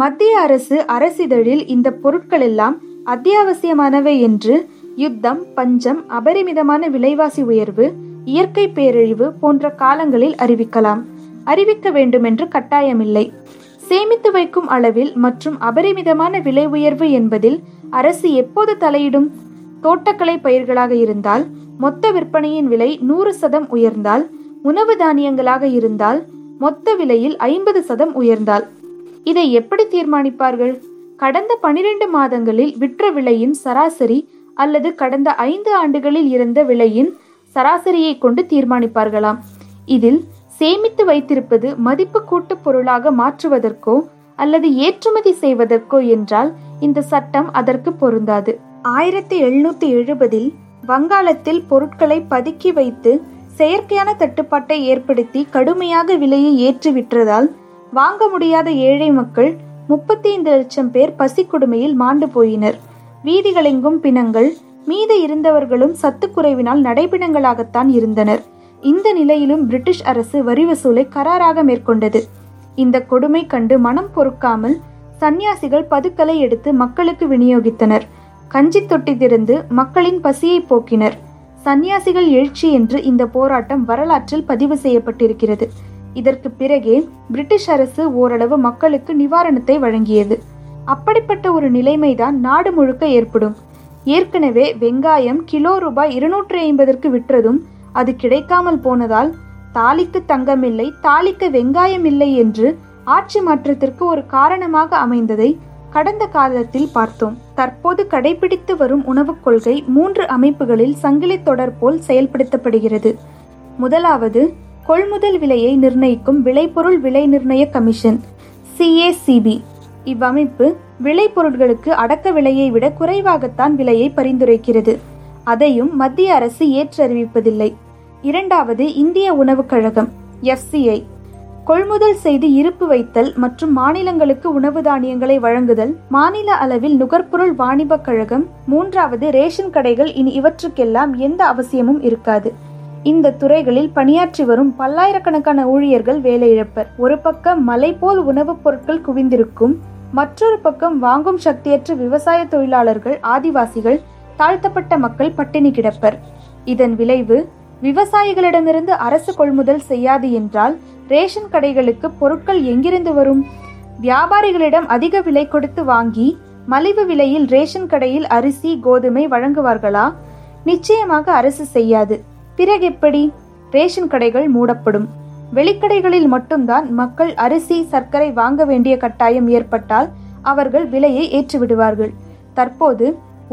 மத்திய அரசு அரசிதழில் இந்த பொருட்கள் எல்லாம் அத்தியாவசியமானவை என்று யுத்தம், பஞ்சம், அபரிமிதமான விலைவாசி உயர்வு, இயற்கை பேரழிவு போன்ற காலங்களில் அறிவிக்கலாம். அறிவிக்க வேண்டும் என்று கட்டாயமில்லை. சேமித்து வைக்கும் அளவில் மற்றும் அபரிமிதமான விலை உயர்வு என்பதில் அரசு எப்போது தலையிடும்? தோட்டக்கலை பயிர்களாக இருந்தால் மொத்த விற்பனையின் விலை 100% உயர்ந்தால், உணவு தானியங்களாக இருந்தால் மொத்த விலையில் 50% உயர்ந்தால். இதை எப்படி தீர்மானிப்பார்கள்? கடந்த 12 மாதங்களில் விற்ற விலையின் சராசரி அல்லது கடந்த 5 ஆண்டுகளில் இருந்த விலையின் சராசரியை கொண்டு தீர்மானிப்பார்களாம். இதில் சேமித்து வைத்திருப்பது மதிப்பு கூட்டு பொருளாக மாற்றுவதற்கோ அல்லது ஏற்றுமதி செய்வதற்கோ என்றால் இந்த சட்டம் அதற்கு பொருந்தாது. 1770 வங்காளத்தில் பொருட்களை பதுக்கி வைத்து செயற்கையான தட்டுப்பாட்டை ஏற்படுத்தி கடுமையாக விலையை ஏற்றி விற்றதால் வாங்க முடியாத ஏழை மக்கள் 35 லட்சம் பேர் பசி கொடுமையில் மாண்டு போயினர். வீதிகளெங்கும் பிணங்கள், மீத இருந்தவர்களும் சத்துக்குறைவினால் நடைபிணங்களாகத்தான் இருந்தனர். இந்த நிலையிலும் பிரிட்டிஷ் அரசு வரி வசூலை கராராக மேற்கொண்டது. இந்த கொடுமை கண்டு மனம் பொறுக்காமல் சந்நியாசிகள் பதுக்கலை எடுத்து மக்களுக்கு விநியோகித்தனர். கஞ்சி தொட்டி திறந்து மக்களின் பசியை போக்கினர். சந்நியாசிகள் எழுச்சி என்று இந்த போராட்டம் வரலாற்றில் பதிவு செய்யப்பட்டிருக்கிறது. இதற்கு பிறகே பிரிட்டிஷ் அரசு ஓரளவு மக்களுக்கு நிவாரணத்தை வழங்கியது. அப்படிப்பட்ட ஒரு நிலைமைதான் நாடு முழுக்க ஏற்படும். ஏற்கனவே வெங்காயம் கிலோ ரூபாய் 250க்கு விற்றதும் அது கிடைக்காமல் போனதால் தாலிக்கு தங்கமில்லை, தாலிக்கு வெங்காயம் இல்லை என்று ஆட்சி மாற்றத்திற்கு ஒரு காரணமாக அமைந்ததை கடந்த காலத்தில் பார்த்தோம். தற்போது கடைபிடித்து வரும் உணவுக் கொள்கை 3 அமைப்புகளில் சங்கிலி தொடர் போல் செயல்படுத்தப்படுகிறது. முதலாவது, கொள்முதல் விலையை நிர்ணயிக்கும் விளைபொருள் விலை நிர்ணய கமிஷன் CACB. இவ்வமைப்பு விளைபொருட்களுக்கு அடக்க விலையை விட குறைவாகத்தான் விலையை பரிந்துரைக்கிறது. அதையும் மத்திய அரசு ஏற்றறிவிப்பதில்லை. இரண்டாவது, இந்திய உணவுக் கழகம் FCI. கொள்முதல் செய்து இருப்பு வைத்தல் மற்றும் மாநிலங்களுக்கு உணவு தானியங்களை வழங்குதல் மாநில அளவில் நுகர்பொருள் வாணிப கழகம். மூன்றாவது, ரேஷன் கடைகள். இனி இவற்றுக்கெல்லாம் எந்த அவசியமும் இருக்காது. இந்த துறைகளில் பணியாற்றி வரும் பல்லாயிரக்கணக்கான ஊழியர்கள் வேலையிழப்பர். ஒரு பக்கம் மலை போல் உணவுப் பொருட்கள் குவிந்திருக்கும், மற்றொரு பக்கம் வாங்கும் சக்தியற்ற விவசாய தொழிலாளர்கள், ஆதிவாசிகள், தாழ்த்தப்பட்ட மக்கள் பட்டினி கிடப்பர். இதன் விளைவு, விவசாயிகளிடமிருந்து அரசு கொள்முதல் செய்யாது என்றால் ரேஷன் கடைகளுக்கு பொருட்கள் எங்கிருந்து வரும்? வியாபாரிகளிடம் அதிக விலை கொடுத்து வாங்கி மலிவு விலையில் ரேஷன் கடையில் அரிசி, கோதுமை வழங்குவார்களா? நிச்சயமாக அரசு செய்யாது. பிறகெப்படி? ரேஷன் கடைகள் மூடப்படும். வெளிக்கடைகளில் மட்டும்தான் மக்கள் அரிசி, சர்க்கரை வாங்க வேண்டிய கட்டாயம் ஏற்பட்டால் அவர்கள் விலையை ஏற்றிவிடுவார்கள். தற்போது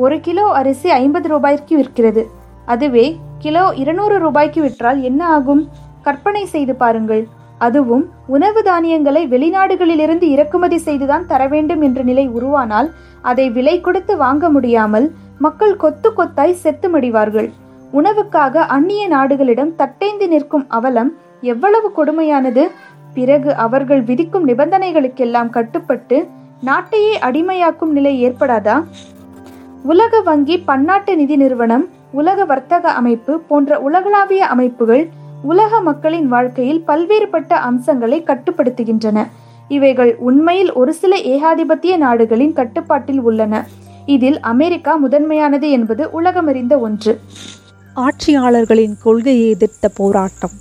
1 கிலோ அரிசி 50 ரூபாய்க்கு விற்கிறது. அதுவே கிலோ 200 ரூபாய்க்கு விற்றால் என்ன ஆகும்? கற்பனை செய்து பாருங்கள். அதுவும் உணவு தானியங்களை வெளிநாடுகளிலிருந்து இறக்குமதி செய்துதான் தர வேண்டும் என்ற நிலை உருவானால் அதை விலை கொடுத்து வாங்க முடியாமல் மக்கள் கொத்து கொத்தாய் செத்து மடிவார்கள். உணவுக்காக அந்நிய நாடுகளிடம் தட்டேந்து நிற்கும் அவலம் எவ்வளவு கொடுமையானது! பிறகு அவர்கள் விதிக்கும் நிபந்தனைகளுக்கெல்லாம் கட்டுப்பட்டு நாட்டையே அடிமையாக்கும் நிலை ஏற்படாதா? உலக வங்கி, பன்னாட்டு நிதி நிறுவனம், உலக வர்த்தக அமைப்பு போன்ற உலகளாவிய அமைப்புகள் உலக மக்களின் வாழ்க்கையில் பல்வேறுபட்ட அம்சங்களை கட்டுப்படுத்துகின்றன. இவைகள் உண்மையில் ஒரு சில ஏகாதிபத்திய நாடுகளின் கட்டுப்பாட்டில் உள்ளன. இதில் அமெரிக்கா முதன்மையானது என்பது உலகமறிந்த ஒன்று. ஆட்சியாளர்களின் கொள்கையை எதிர்த்த போராட்டம்.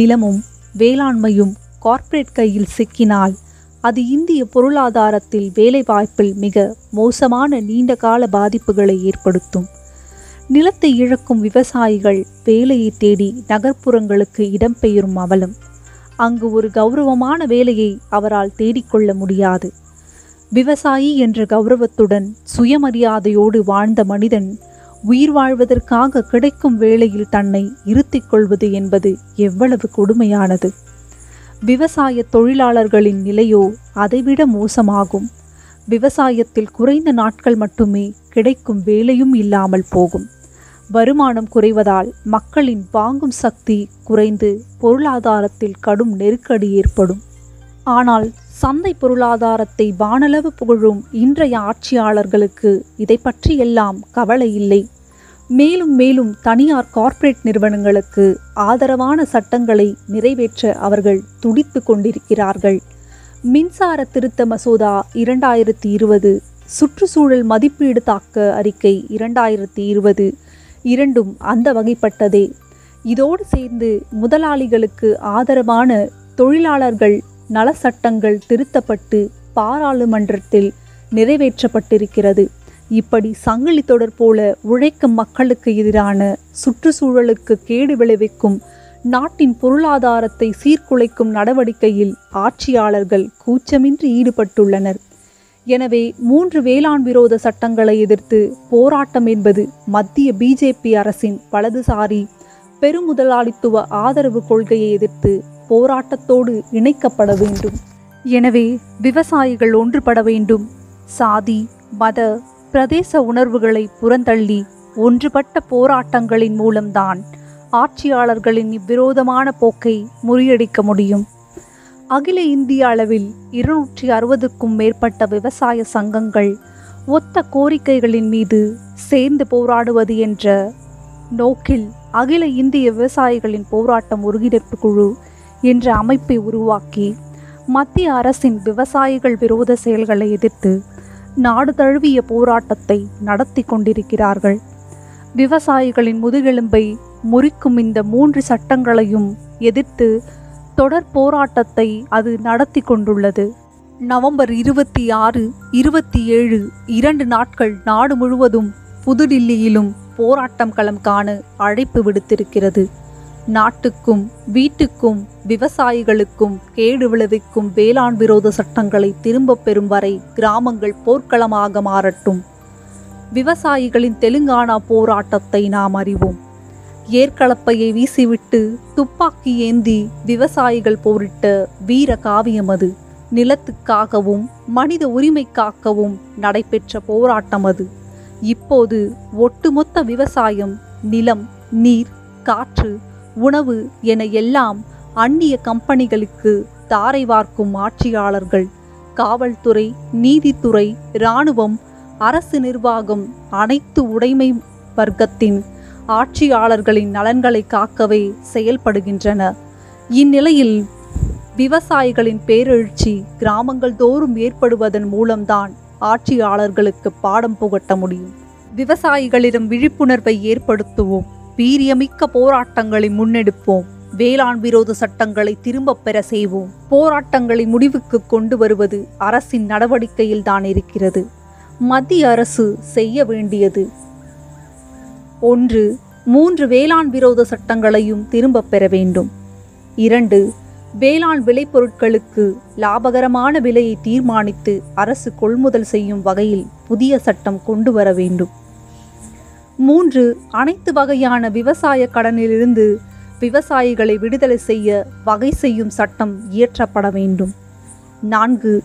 நிலமும் வேளாண்மையும் கார்ப்பரேட் கையில் சிக்கினால் அது இந்திய பொருளாதாரத்தில் வேலைவாய்ப்பில் மிக மோசமான நீண்டகால பாதிப்புகளை ஏற்படுத்தும். நிலத்தை இழக்கும் விவசாயிகள் வேலையை தேடி நகர்ப்புறங்களுக்கு இடம்பெயரும் அவலம். அங்கு ஒரு கௌரவமான வேலையை அவரால் தேடிக்கொள்ள முடியாது. விவசாயி என்ற கௌரவத்துடன் சுயமரியாதையோடு வாழ்ந்த மனிதன் உயிர் வாழ்வதற்காக கிடைக்கும் வேளையில் தன்னை இருத்திக் கொள்வது என்பது எவ்வளவு கொடுமையானது! விவசாய தொழிலாளர்களின் நிலையோ அதைவிட மோசமாகும். விவசாயத்தில் குறைந்த நாட்கள் மட்டுமே கிடைக்கும் வேலையும் இல்லாமல் போகும். வருமானம் குறைவதால் மக்களின் வாங்கும் சக்தி குறைந்து பொருளாதாரத்தில் கடும் நெருக்கடி ஏற்படும். ஆனால் சந்தை பொருளாதாரத்தை வானளவு புகழும் இன்றைய ஆட்சியாளர்களுக்கு இதை பற்றியெல்லாம் கவலை இல்லை. மேலும் மேலும் தனியார் கார்ப்பரேட் நிறுவனங்களுக்கு ஆதரவான சட்டங்களை நிறைவேற்ற அவர்கள் துடித்து கொண்டிருக்கிறார்கள். மின்சார திருத்த மசோதா 2020, சுற்றுச்சூழல் மதிப்பீடு தாக்க அறிக்கை 2020 இரண்டும் அந்த வகைப்பட்டதே. இதோடு சேர்ந்து முதலாளிகளுக்கு ஆதரவான தொழிலாளர்கள் நல சட்டங்கள் திருத்தப்பட்டு பாராளுமன்றத்தில் நிறைவேற்றப்பட்டிருக்கிறது. இப்படி சங்கிலி தொடர் போல உழைக்கும் மக்களுக்கு எதிரான சுற்றுச்சூழலுக்கு கேடு விளைவிக்கும் நாட்டின் பொருளாதாரத்தை சீர்குலைக்கும் நடவடிக்கையில் ஆட்சியாளர்கள் கூச்சமின்றி ஈடுபட்டுள்ளனர். எனவே 3 வேளாண் விரோத சட்டங்களை எதிர்த்து போராட்டம் என்பது மத்திய பிஜேபி அரசின் வலதுசாரி பெருமுதலாளித்துவ ஆதரவு கொள்கையை எதிர்த்து போராட்டத்தோடு இணைக்கப்பட வேண்டும். எனவே விவசாயிகள் ஒன்றுபட வேண்டும். சாதி, மத, பிரதேச உணர்வுகளை புறந்தள்ளி ஒன்றுபட்ட போராட்டங்களின் மூலம்தான் ஆட்சியாளர்களின் இவ்விரோதமான போக்கை முறியடிக்க முடியும். அகில இந்திய அளவில் 260க்கும் மேற்பட்ட விவசாய சங்கங்கள் ஒத்த கோரிக்கைகளின் மீது சேர்ந்து போராடுவது என்ற நோக்கில் அகில இந்திய விவசாயிகளின் போராட்டம் ஒருங்கிணைப்பு குழு என்ற அமைப்பை உருவாக்கி மத்திய அரசின் விவசாயிகள் விரோத செயல்களை எதிர்த்து நாடு தழுவிய போராட்டத்தை நடத்தி கொண்டிருக்கிறார்கள். விவசாயிகளின் முதுகெலும்பை முறிக்கும் இந்த 3 சட்டங்களையும் எதிர்த்து தொடர் போராட்டத்தை அது நடத்தி கொண்டுள்ளது. நவம்பர் 26, 27 2 நாட்கள் நாடு முழுவதும் புதுடில்லியிலும் போராட்டம் களம் காண அழைப்பு விடுத்திருக்கிறது. நாட்டுக்கும் வீட்டுக்கும் விவசாயிகளுக்கும் கேடு விளைவிக்கும் வேளாண் விரோத சட்டங்களை திரும்ப பெறும் வரை கிராமங்கள் போர்க்களமாக மாறட்டும். விவசாயிகளின் தெலுங்கானா போராட்டத்தை நாம் அறிவோம். ஏற்கலப்பையை வீசிவிட்டு துப்பாக்கி ஏந்தி விவசாயிகள் போரிட்ட வீர காவியம் அது. நிலத்துக்காகவும் மனித உரிமைக்காகவும் நடைபெற்ற போராட்டம் அது. இப்போது ஒட்டுமொத்த விவசாயம், நிலம், நீர், காற்று, உணவு என எல்லாம் அந்நிய கம்பெனிகளுக்கு தாரை வார்க்கும் ஆட்சியாளர்கள், காவல்துறை, நீதித்துறை, இராணுவம், அரசு நிர்வாகம் அனைத்து உடைமை வர்க்கத்தின் ஆட்சியாளர்களின் நலன்களை காக்கவே செயல்படுகின்றன. இந்நிலையில் விவசாயிகளின் பேரெழுச்சி கிராமங்கள் தோறும் ஏற்படுவதன் மூலம்தான் ஆட்சியாளர்களுக்கு பாடம் புகட்ட முடியும். விவசாயிகளிடம் விழிப்புணர்வை ஏற்படுத்துவோம். வீரியமிக்க போராட்டங்களை முன்னெடுப்போம். வேளாண் விரோத சட்டங்களை திரும்ப பெற செய்வோம். போராட்டங்களை முடிவுக்கு கொண்டு வருவது அரசின் நடவடிக்கையில் தான் இருக்கிறது. மத்திய அரசு செய்ய வேண்டியது 1. 3 வேளாண் விரோத சட்டங்களையும் திரும்பப் பெற வேண்டும். 2. வேளாண் விளைபொருட்களுக்கு லாபகரமான விலையை தீர்மானித்து அரசு கொள்முதல் செய்யும் வகையில் புதிய சட்டம் கொண்டு வர வேண்டும். 3. அனைத்து வகையான விவசாய கடனிலிருந்து விவசாயிகளை விடுதலை செய்ய வகை செய்யும் சட்டம் இயற்றப்பட வேண்டும். 4.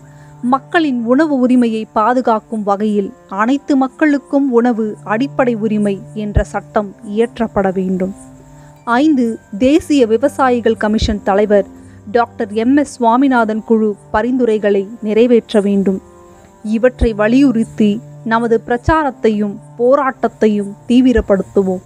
மக்களின் உணவு உரிமையை பாதுகாக்கும் வகையில் அனைத்து மக்களுக்கும் உணவு அடிப்படை உரிமை என்ற சட்டம் இயற்றப்பட வேண்டும். 5. தேசிய விவசாயிகள் கமிஷன் தலைவர் டாக்டர் MS சுவாமிநாதன் குழு பரிந்துரைகளை நிறைவேற்ற வேண்டும். இவற்றை வலியுறுத்தி நமது பிரச்சாரத்தையும் போராட்டத்தையும் தீவிரப்படுத்துவோம்.